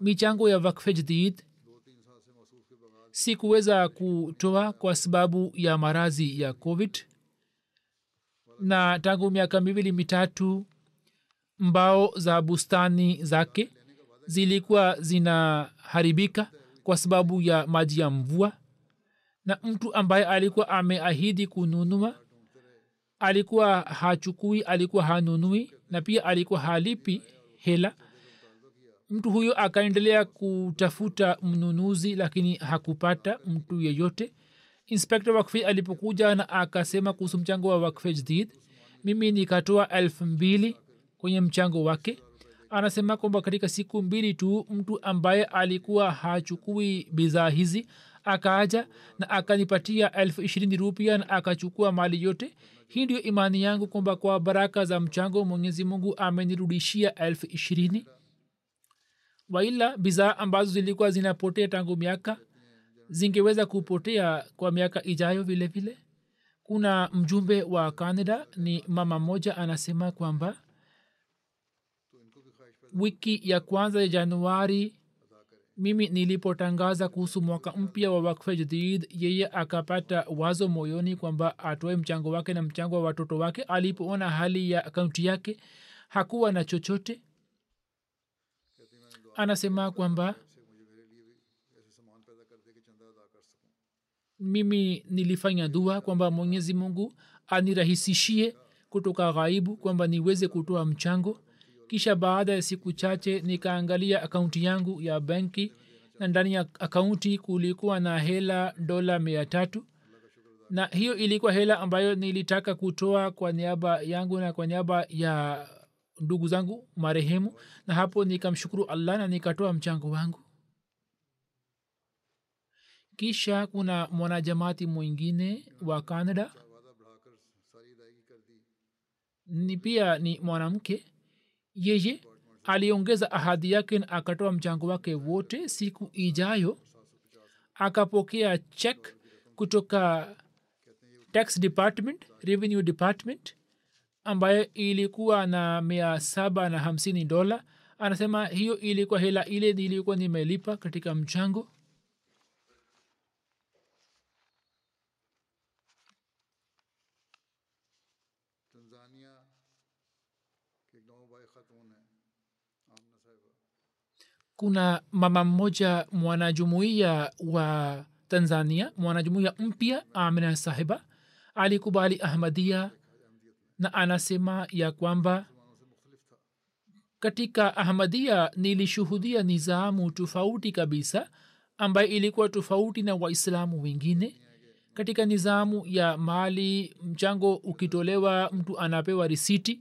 Michango ya wakfe jadid sikuweza kutoa kwa sababu ya maradhi ya COVID, na tangu miaka miwili mitatu mbao za bustani zake zilikuwa zinaharibika kwa sababu ya maji ya mvua, na mtu ambaye alikuwa ameahidi kununua alikuwa hachukui, alikuwa hanunui na pia alikuwa halipi hela. Mtu huyo akaendelea kutafuta mnunuzi lakini hakupata mtu yeyote. Inspekta wakfe alipokuja na akasema kuhusu mchango wa wakfe Jadid, mimi nikatoa 2,000 kwenye mchango wake. Anasema kwamba katika siku 2 tu mtu ambaye alikuwa hachukui bidhaa hizi akaaja na akanipatia 20,000 rupia na akachukua mali yote. Hii ndiyo imani yangu kwamba kwa baraka za mchango Mwenyezi Mungu amenirudishia 20,000. Waila bidhaa ambazo zilikuwa zinapotea tangu miaka zingeweza kupotea kwa miaka ijayo vile vile. Kuna mjumbe wa Canada ni mama moja anasema kwamba wiki ya kwanza ya Januari mimi nilipotangaza kuhusu mwaka mpya wa wakfu Jadid, yeye akapata wazo moyoni kwamba atoe mchango wake na mchango wa watoto wake. Alipoona hali ya akaunti yake hakuwa na chochote, anasema kwamba mimi nilifanya dua kwamba Mwenyezi Mungu anirahisishie kutoka ghaibu kwamba niweze kutoa mchango. Kisha baada ya siku chache nikaangalia akaunti yangu ya benki, na ndani ya akaunti kulikuwa na hela $300, na hiyo ilikuwa hela ambayo nilitaka kutoa kwa niaba yangu na kwa niaba ya ndugu zangu marehemu. Na hapo nikamshukuru Allah na nikatoa mchango wangu. Kisha kuna mwanajamati mwingine wa Canada ni pia ni mwanamke, yeye aliongeza ahadi yake na akatoa mchango wake wote. Siku ijayo akapokea check kutoka tax department, revenue department, ambayo ilikuwa na $750. Anasema hiyo ilikuwa hela ile nilikuwa nimelipa katika mchango. Kuna mama mmoja mwanajumuiya wa Tanzania, mwanajumuiya mpya Amina Sahiba, alikubali Ahmadiyya na anasema ya kwamba katika Ahmadiyya nilishuhudia nizamu tofauti kabisa ambayo ilikuwa tofauti na Waislamu wengine. Katika nizamu ya mali, mchango ukitolewa mtu anapewa risiti.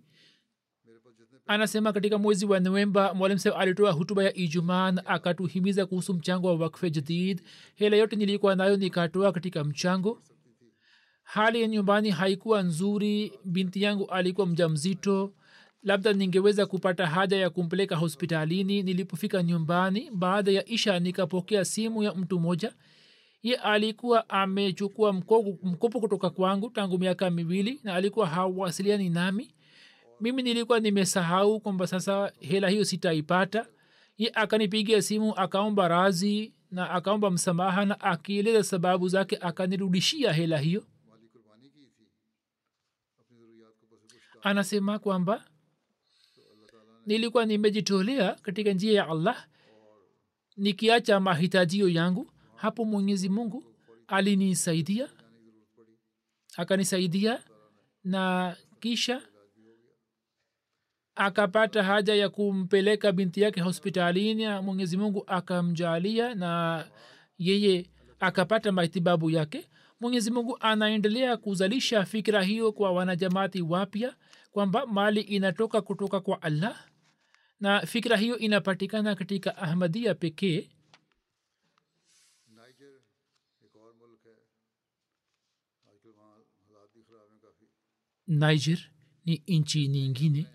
Anasema katika mwezi wa Novemba mwalimu sahib alitoa hutuba ya Ijumaa na akatuhimiza kuhusu mchango wa wakfu Jadid. Hela yote nilikuwa nayo nikatoa katika mchango. Hali ya nyumbani haikuwa nzuri, binti yangu alikuwa mjamzito, labda ningeweza kupata haja ya kumpeleka hospitalini. Nilipofika nyumbani baada ya isha nikapokea simu ya mtu mmoja, ye alikuwa amechukua mkopo kutoka kwangu tangu miaka 2 na alikuwa hawasiliani nami. Mimi nilikuwa nimesahau kwamba sasa hela hiyo sitaipata. Ye akanipigia simu akaomba radhi na akaomba msamaha na akieleza sababu zake, akanirudishia hela hiyo. Anasema kwamba nilikuwa nimejitolea katika njia ya Allah nikiacha mahitajio yangu. Hapo Mwenyezi Mungu alinisaidia, akanisaidia na kisha akapata haja ya kumpeleka binti yake hospitalini na Mwenyezi Mungu akamjalia na yeye akapata matibabu yake. Mwenyezi Mungu anaendelea kuzalisha fikra hiyo kwa wanajamati wapya kwamba mali inatoka kutoka kwa Allah, na fikra hiyo inapatikana katika Ahmadiyya pekee. Niger ni nchi nyingine.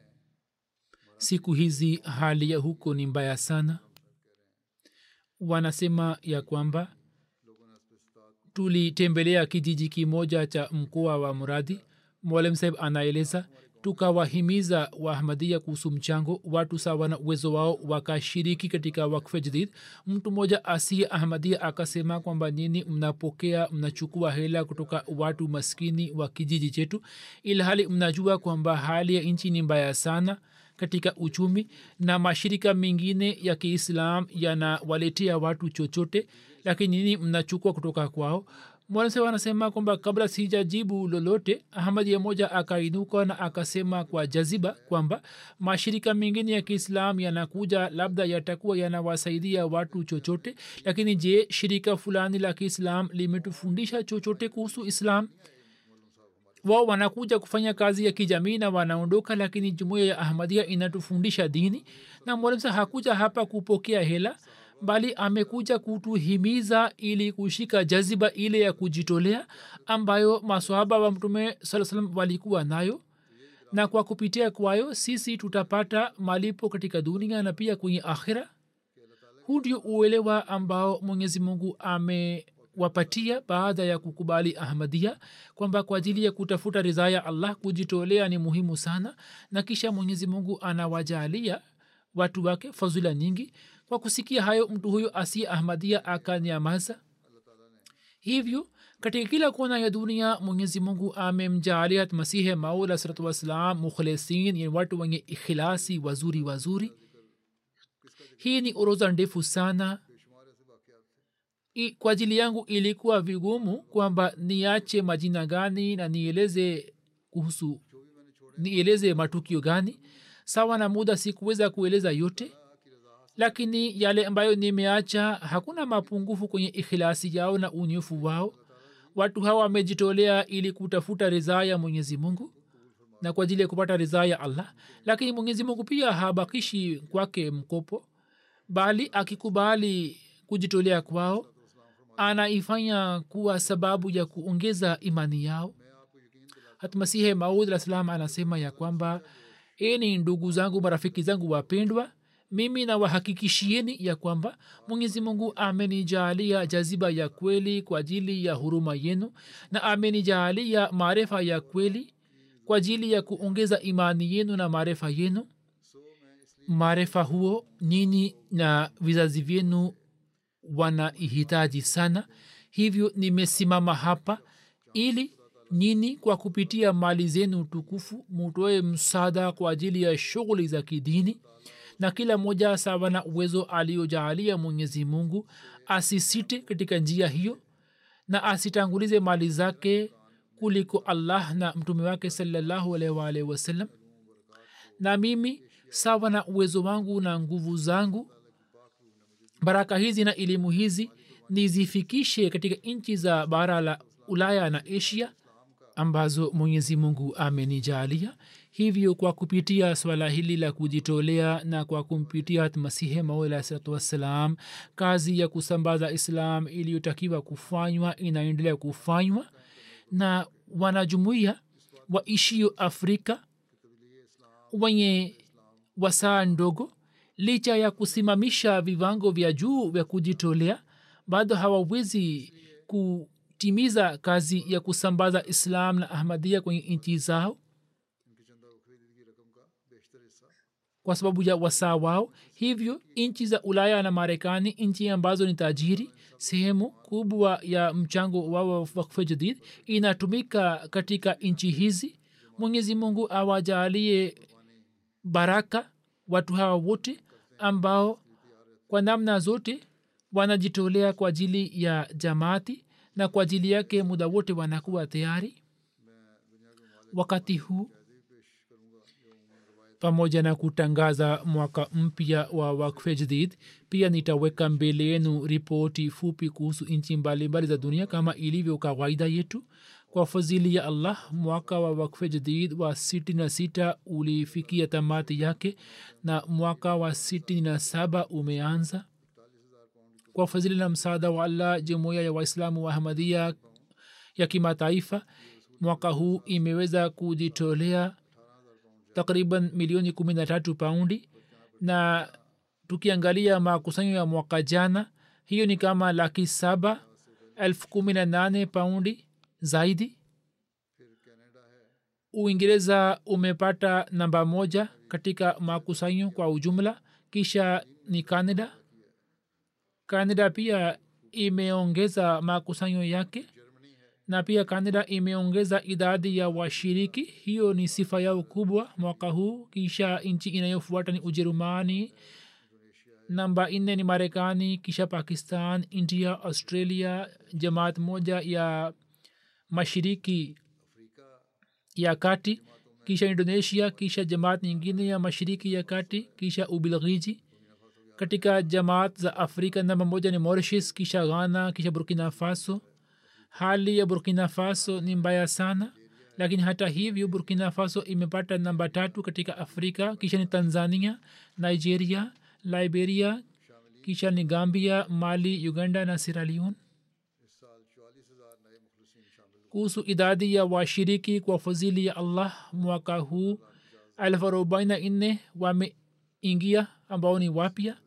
Siku hizi hali ya huko ni mbaya sana. Wanasema ya kwamba tulitembelea kijiji kimoja cha mkoa wa Muradi. Mwalimu sahib anaeleza, tukawahimiza Waahmadiyya kuhusu mchango. Watu sawa na uwezo wao wakashiriki katika wakfu Jadid. Mtu mmoja asiye Ahmadiyya akasema kwamba nyinyi mnapokea, mnachukua hela kutoka watu maskini wa kijiji chetu, ilhali mnajua kwamba hali ya nchi ni mbaya sana katika uchumi na mashirika mengine ya Kiislamu yanawaletea watu chochote, lakini nyinyi mnachukua kutoka kwao. Mwanase wanasema kwamba kabla sijajibu lolote, Ahmadiyya moja akainuka na akasema kwa jaziba kwamba mashirika mengine ya Kiislamu yanakuja, labda yatakuwa yanawasaidia watu chochote, lakini je, shirika fulani la Kiislamu limetufundisha chochote kuhusu Islam? Wao wanakuja kufanya kazi ya kijamii na wanaondoka, lakini jumuiya ya Ahmadiyya inatufundisha dini. Na Mwanase hakuja hapa kupokea hela, bali amekuja kutuhimiza ili kushika jaziba ile ya kujitolea ambayo maswahaba wa Mtume sallallahu alaihi wasallam walikuwa nayo, na kwa kupitia kwayo sisi tutapata malipo katika dunia na pia kwenye akhira. Huu ndio uelewa ambao Mwenyezi Mungu amewapatia baada ya kukubali Ahmadiyya, kwamba kwa ajili ya kutafuta ridhaa ya Allah kujitolea ni muhimu sana, na kisha Mwenyezi Mungu anawajalia watu wake fadhila nyingi. Kwa kusikia hayo, mtu huyo asiye Ahmadiyya akanyamaza. Hivyo katika kila kona ya dunia Mwenyezi Mungu amemjalia Masihi Maula sallallahu alaihi wasallam mukhlisin, yani watu wenye ikhlasi wazuri wazuri. Hii ni orodha ndefu sana. Kwa ajili yangu ilikuwa vigumu kwamba niache majina gani na nieleze matukio gani. Sawa na muda sikuweza kueleza yote, lakini yale ambayo nimeacha, hakuna mapungufu kwenye ikhlasi yao na unyofu wao. Watu hawa wamejitolea ili kutafuta ridhaa ya Mwenyezi Mungu na kwa ajili ya kupata ridhaa ya Allah, lakini Mwenyezi Mungu pia habakishi kwake mkopo, bali akikubali kujitolea kwao anaifanya kuwa sababu ya kuongeza imani yao. Hata Masihi Maud alayhi salam anasema ya kwamba, eni ndugu zangu, marafiki zangu wapendwa, mimi na wahakikishieni ya kwamba Mwenyezi Mungu amenijalia jaziba ya kweli kwa ajili ya huruma yenu, na amenijalia maarifa ya kweli kwa ajili ya kuongeza imani yenu na maarifa yenu. Maarifa huo nyinyi na vizazi vyenu wanaihitaji sana. Hivyo nimesimama hapa ili nyinyi kwa kupitia mali zenu tukufu mutoe msaada kwa ajili ya shughuli za kidini, na kila moja sawa na uwezo aliojalia Mwenyezi Mungu asisite katika njia hiyo, na asitangulize mali zake kuliko Allah na mtume wake sallallahu alaihi wasallam. Na mimi sawa na uwezo wangu na nguvu zangu, baraka hizi na elimu hizi nizifikishe katika nchi za bara la Ulaya na Asia ambazo Mwenyezi Mungu amenijalia. Hivyo kwa kupitia swala hili la kujitolea na kwa kumpitia Masihi Maula sallallahu alaihi wasallam, kazi ya kusambaza Islam iliyotakiwa kufanywa inaendelea kufanywa, na wanajumuiya waishio Afrika wenye wasaa ndogo, licha ya kusimamisha viwango vya juu vya kujitolea, bado hawawezi kutimiza kazi ya kusambaza Islam na Ahmadiyya kwenye nchi zao kwa sababu ya wasaa wao. Hivyo nchi za Ulaya na Marekani, nchi ambazo ni tajiri, sehemu kubwa ya mchango wao wa Wakfu Jadid inatumika katika nchi hizi. Mwenyezi Mungu awajalie baraka watu hawa wote ambao kwa namna zote wanajitolea kwa ajili ya jamaati, na kwa ajili yake muda wote wanakuwa tayari. Wakati huu pamoja na kutangaza mwaka mpya wa Wakfu Jadid, pia nitaweka mbele yenu ripoti fupi kuhusu nchi mbalimbali za dunia kama ilivyo kawaida yetu. Kwa fadhili ya Allah, mwaka wa Wakfu Jadid wa 66 ulifikia tamati yake na mwaka wa 67 umeanza. Kwa fadhili na msaada wa Allah, jumuiya ya Waislamu wa Ahmadiyya ya kimataifa mwaka huu imeweza kujitolea takriban milioni 13 paundi, na tukiangalia makusanyo ya mwaka jana, hiyo ni kama 718,000 paundi zaidi. Uingereza umepata namba moja katika makusanyo kwa ujumla, kisha ni Canada. Canada pia imeongeza makusanyo yake, na pia Canada imeongeza idadi ya washiriki. Hiyo ni sifa yao kubwa mwaka huu. Kisha nchi inayofuata ni Ujerumani namba 4 ni Marekani, kisha Pakistan, India, Australia, Jamaat moja ya Mashiriki ya Kati, kisha Indonesia, kisha Jamaat nyingine ya Mashiriki ya Kati, kisha Ubelgiji. Katika Jamaat za Afrika namba 1 ni Mauritius, kisha Ghana, kisha Burkina Faso. Hali ya Burkina Faso ni mbaya sana, lakini hata hivyo Burkina Faso imepata namba 3 katika Afrika. Kisha ni Tanzania, Nigeria, Liberia, kisha ni Gambia, Mali, Uganda na Sierra Leone. Kuhusu idadi ya washiriki, kwa fadhili ya Allah mwaka huu 1044 wameingia ambao ni wapya,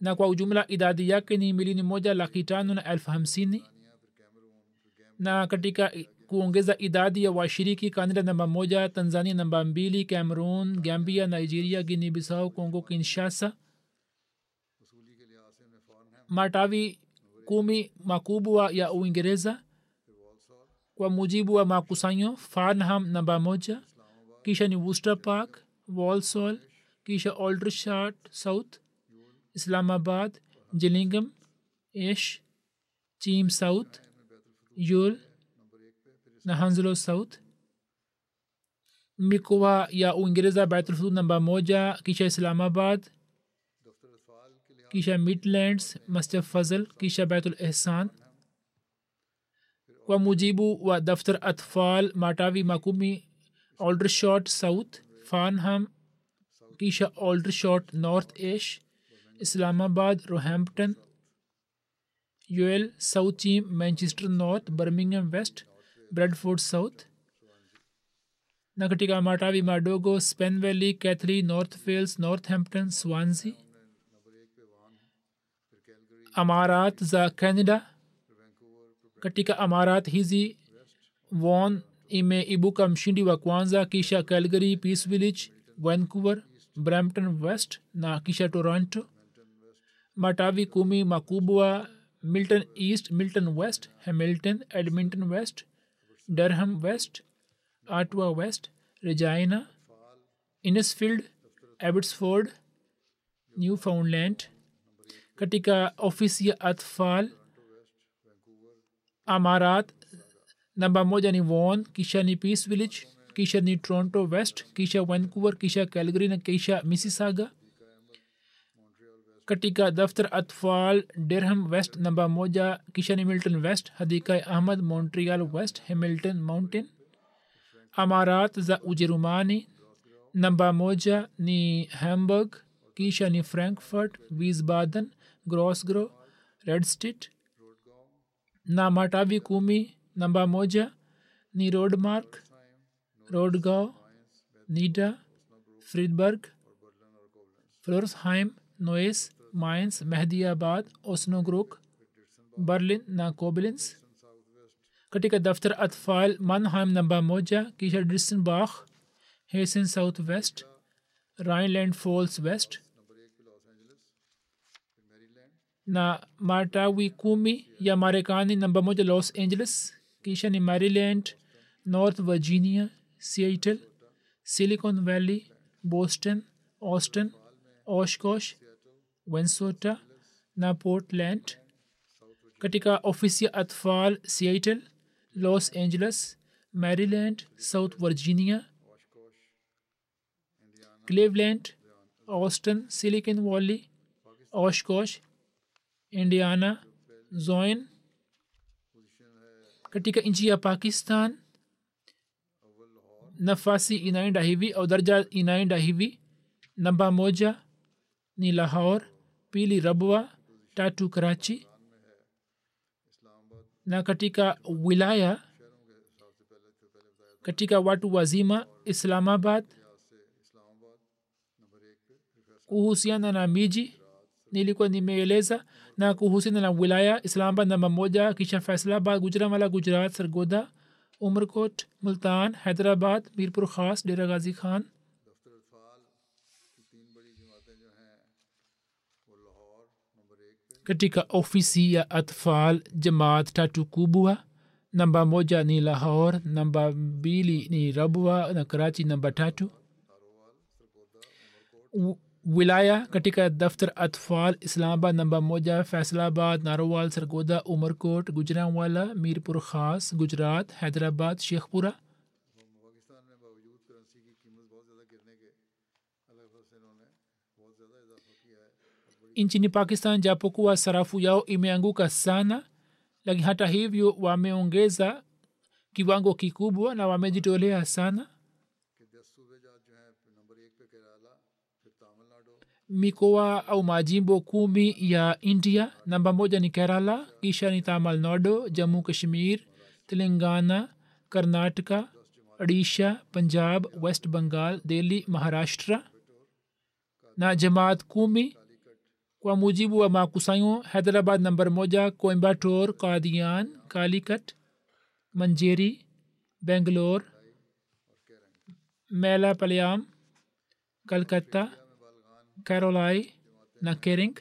na kwa ujumla idadi yake ni 1,550,000. Na katika kuongeza idadi ya washiriki, Canada namba 1, Tanzania namba 2, Cameroon, Gambia, Nigeria, Guinea Bissau, Congo Kinshasa. Matawi 10 makubwa ya Uingereza kwa mujibu wa makusanyo: Farnham namba 1, kisha ni Worcester Park, Walsall, kisha Aldershot South, Islamabad, Gillingham, Ash, Cheam South, Yule na Hounslow South. Mikoa ya Uingereza: Baitul Hudud namba 1, kisha Islamabad, kisha Midlands, Masjid Fazl, kisha Baitul Ehsan. Kwa mujibu wa Daftar Atfal, matawi makumi: Aldershot South, Farnham, kisha Aldershot North Ash, Islamabad, Roehampton, Yule, South Cheam, Manchester North, Birmingham West, Bradford South. Na katika matawi madogo: Spen Valley, Cathley, North Wales, Northampton, Swansea. Amarat za Canada. Katika amarat hizi Vaughan imeibuka mshindi wa kwanza, kisha Calgary, Peace Village, Vancouver, Brampton West na kisha Toronto. Matawi 10 makubwa: Milton East, Milton West, Hamilton, Edmonton West, Durham West, Ottawa West, Regina, Innisfield, Abbotsford, Newfoundland. Katika ofisi ya Atfal, amarat namba 1 ni Vaughan, kisha ni Peace Village, kisha ni Toronto West, kisha Vancouver, kisha Calgary na kisha Mississauga. Katika Daftar Atfal, Durham West namba 1, kisha ni Milton West, Hadika Ahmad, Montreal West, Hamilton Mountain. Amarat za Ujerumani namba 1 ni Hamburg, kisha ni Frankfurt, Wiesbaden, Grossglow, Redstedt. Na matawi 10 namba 1 ni Rodmark, Rodgau, Nida, Friedberg, Florsheim, Neuss, Mainz, Mahdiabad, Osnabrück, Berlin na Koblenz. Katika Daftar Atfal, Mannheim namba 1, kisha Düsseldorf, Hessen South West, Rhineland Falls West. Na matawi 10 ya Marekani: namba 1 Los Angeles, kisha ni Maryland, North Virginia, Seattle, Silicon Valley, Boston, Austin, Oshkosh, Minnesota na Portland. Katika ofisi ya Atfal: Seattle, Los Angeles, Maryland, South Virginia, Cleveland, Austin, Silicon Valley, Oshkosh, Indiana, Zoin. Katika nchi ya Pakistan nafasi inaenda hivi au daraja inaenda hivi: namba 1 ni Lahore, pili Rabwa, tatu Karachi. Na katika wilaya, katika watu wazima: Islamabad. Kuhusiana na miji nilikuwa nimeeleza, na kuhusiana na wilaya: Islamabad namba 1, kisha Faisalabad, Gujranwala, Gujarat, Sargodha, Umerkot, Multan, Hyderabad, Mirpur Khas, Dera Ghazi Khan. Katika ofisi ya Atfal, Jamaat 3 kubwa: namba 1 ni Lahore, namba 2 ni Rabwa na Karachi namba 3. wilaya katika Daftar Atfal Islamabad, namba moja, Faisalabad, Narowal, Sargodha, Umarkot, Gujranwala, Mirpur Khas, Gujarat, Hyderabad, Sheikhpura. Nchini Pakistan japokuwa sarafu yao imeanguka sana, lakini hata hivyo wameongeza kiwango kikubwa na wamejitolea sana. Mikoa au majimbo 10 ya India, namba moja ni Kerala, kisha ni Tamil Nadu, Jammu Kashmir, Telangana, Karnataka, Odisha, Punjab, West Bengal, Delhi, Maharashtra, na jamaat 10. Kwa mujibu wa makusanyo, Hyderabad namba moja, Coimbatore, Qadian, Calicut, Manjeri, Bangalore, Melapalayam, Kolkata, Kerala na Kering.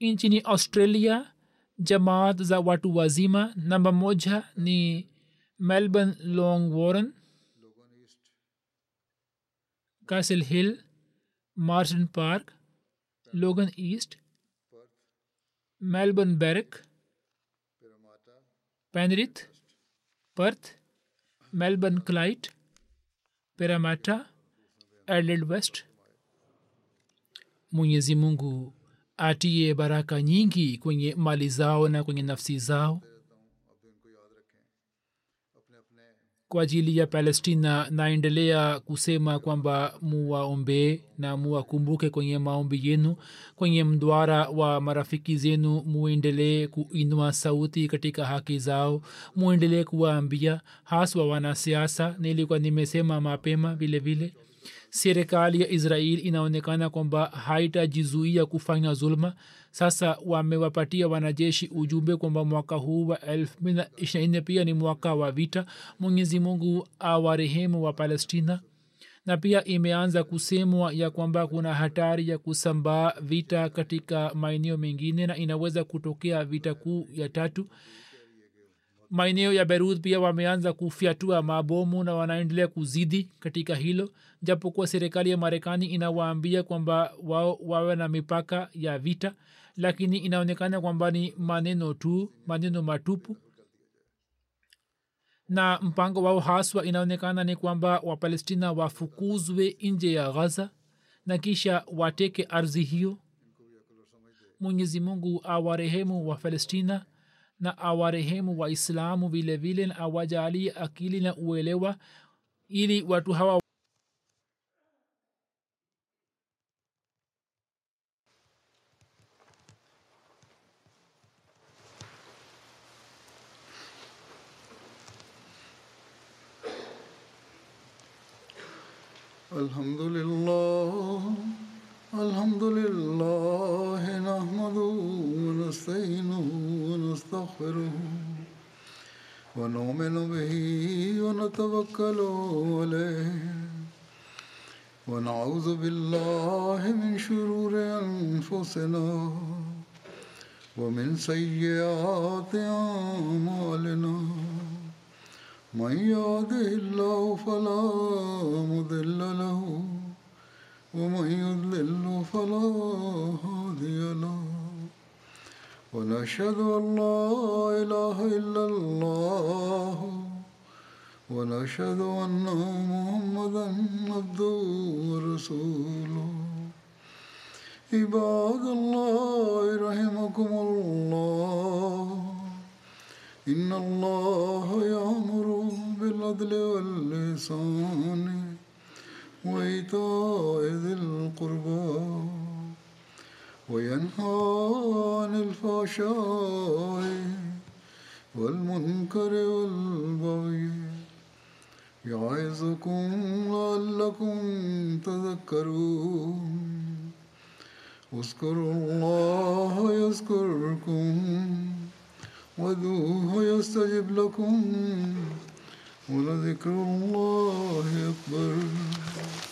Nchini Australia, jamaat za watu wazima namba moja ni Melbourne Longwarren, Castle Hill, Marsden Park, Logan East, Melbourne Berwick, Penrith, Perth, Melbourne Clyde, Parramatta, Adelaide West. Mwenyezi Mungu atie baraka nyingi kwenye mali zao na kwenye nafsi zao. Kwa ajili ya Palestina naendelea kusema kwamba muwaombe na muwakumbuke kwenye maombi yenu. Kwenye mduara wa marafiki zenu muendelee kuinua sauti katika haki zao. Muendelee kuwaambia, haswa wanasiasa. Nilikuwa nimesema mapema vile vile, serikali ya Israel inaonekana kwamba haitajizuia kufanya zulma. Sasa wamewapatia wanajeshi ujumbe kwamba mwaka huu wa 2024 pia ni mwaka wa vita. Mwenyezi Mungu awarehemu wa Palestina. Na pia imeanza kusemwa ya kwamba kuna hatari ya kusambaa vita katika maeneo mengine, na inaweza kutokea vita kuu ya 3. Maeneo ya Beirut pia wameanza kufyatua mabomu na wanaendelea kuzidi katika hilo, japokuwa serikali ya Marekani inawaambia kwamba wao wawe na mipaka ya vita, lakini inaonekana kwamba ni maneno tu, maneno matupu. Na mpango wao haswa inaonekana ni kwamba Wapalestina wafukuzwe nje ya Gaza na kisha wateke ardhi hiyo. Mwenyezi Mungu awarehemu wa Palestina na awarehemu wa Islamu vile vile, na awajalie akili na uelewa ili watu hawa Alhamdulillah, alhamdulillah, nahmaduhu wa nasta'inuhu wa nastaghfiruhu wa nu'minu bihi wa natawakkalu alayhi wa na'udhu billahi min shururi anfusina wa min sayyiati a'malina. من يهده الله فلا مضل له ومن يضلل فلا هادي له ونشهد أن لا إله إلا الله ونشهد أن محمدا عبده ورسوله. عباد الله رحمكم الله، إن الله يأمر بالعدل والإحسان وإيتاء ذي القربى وينهى عن الفحشاء والمنكر والبغي يعظكم لعلكم تذكرون. اذكروا الله يذكركم وادعوه يستجب لكم ولذكر الله أكبر.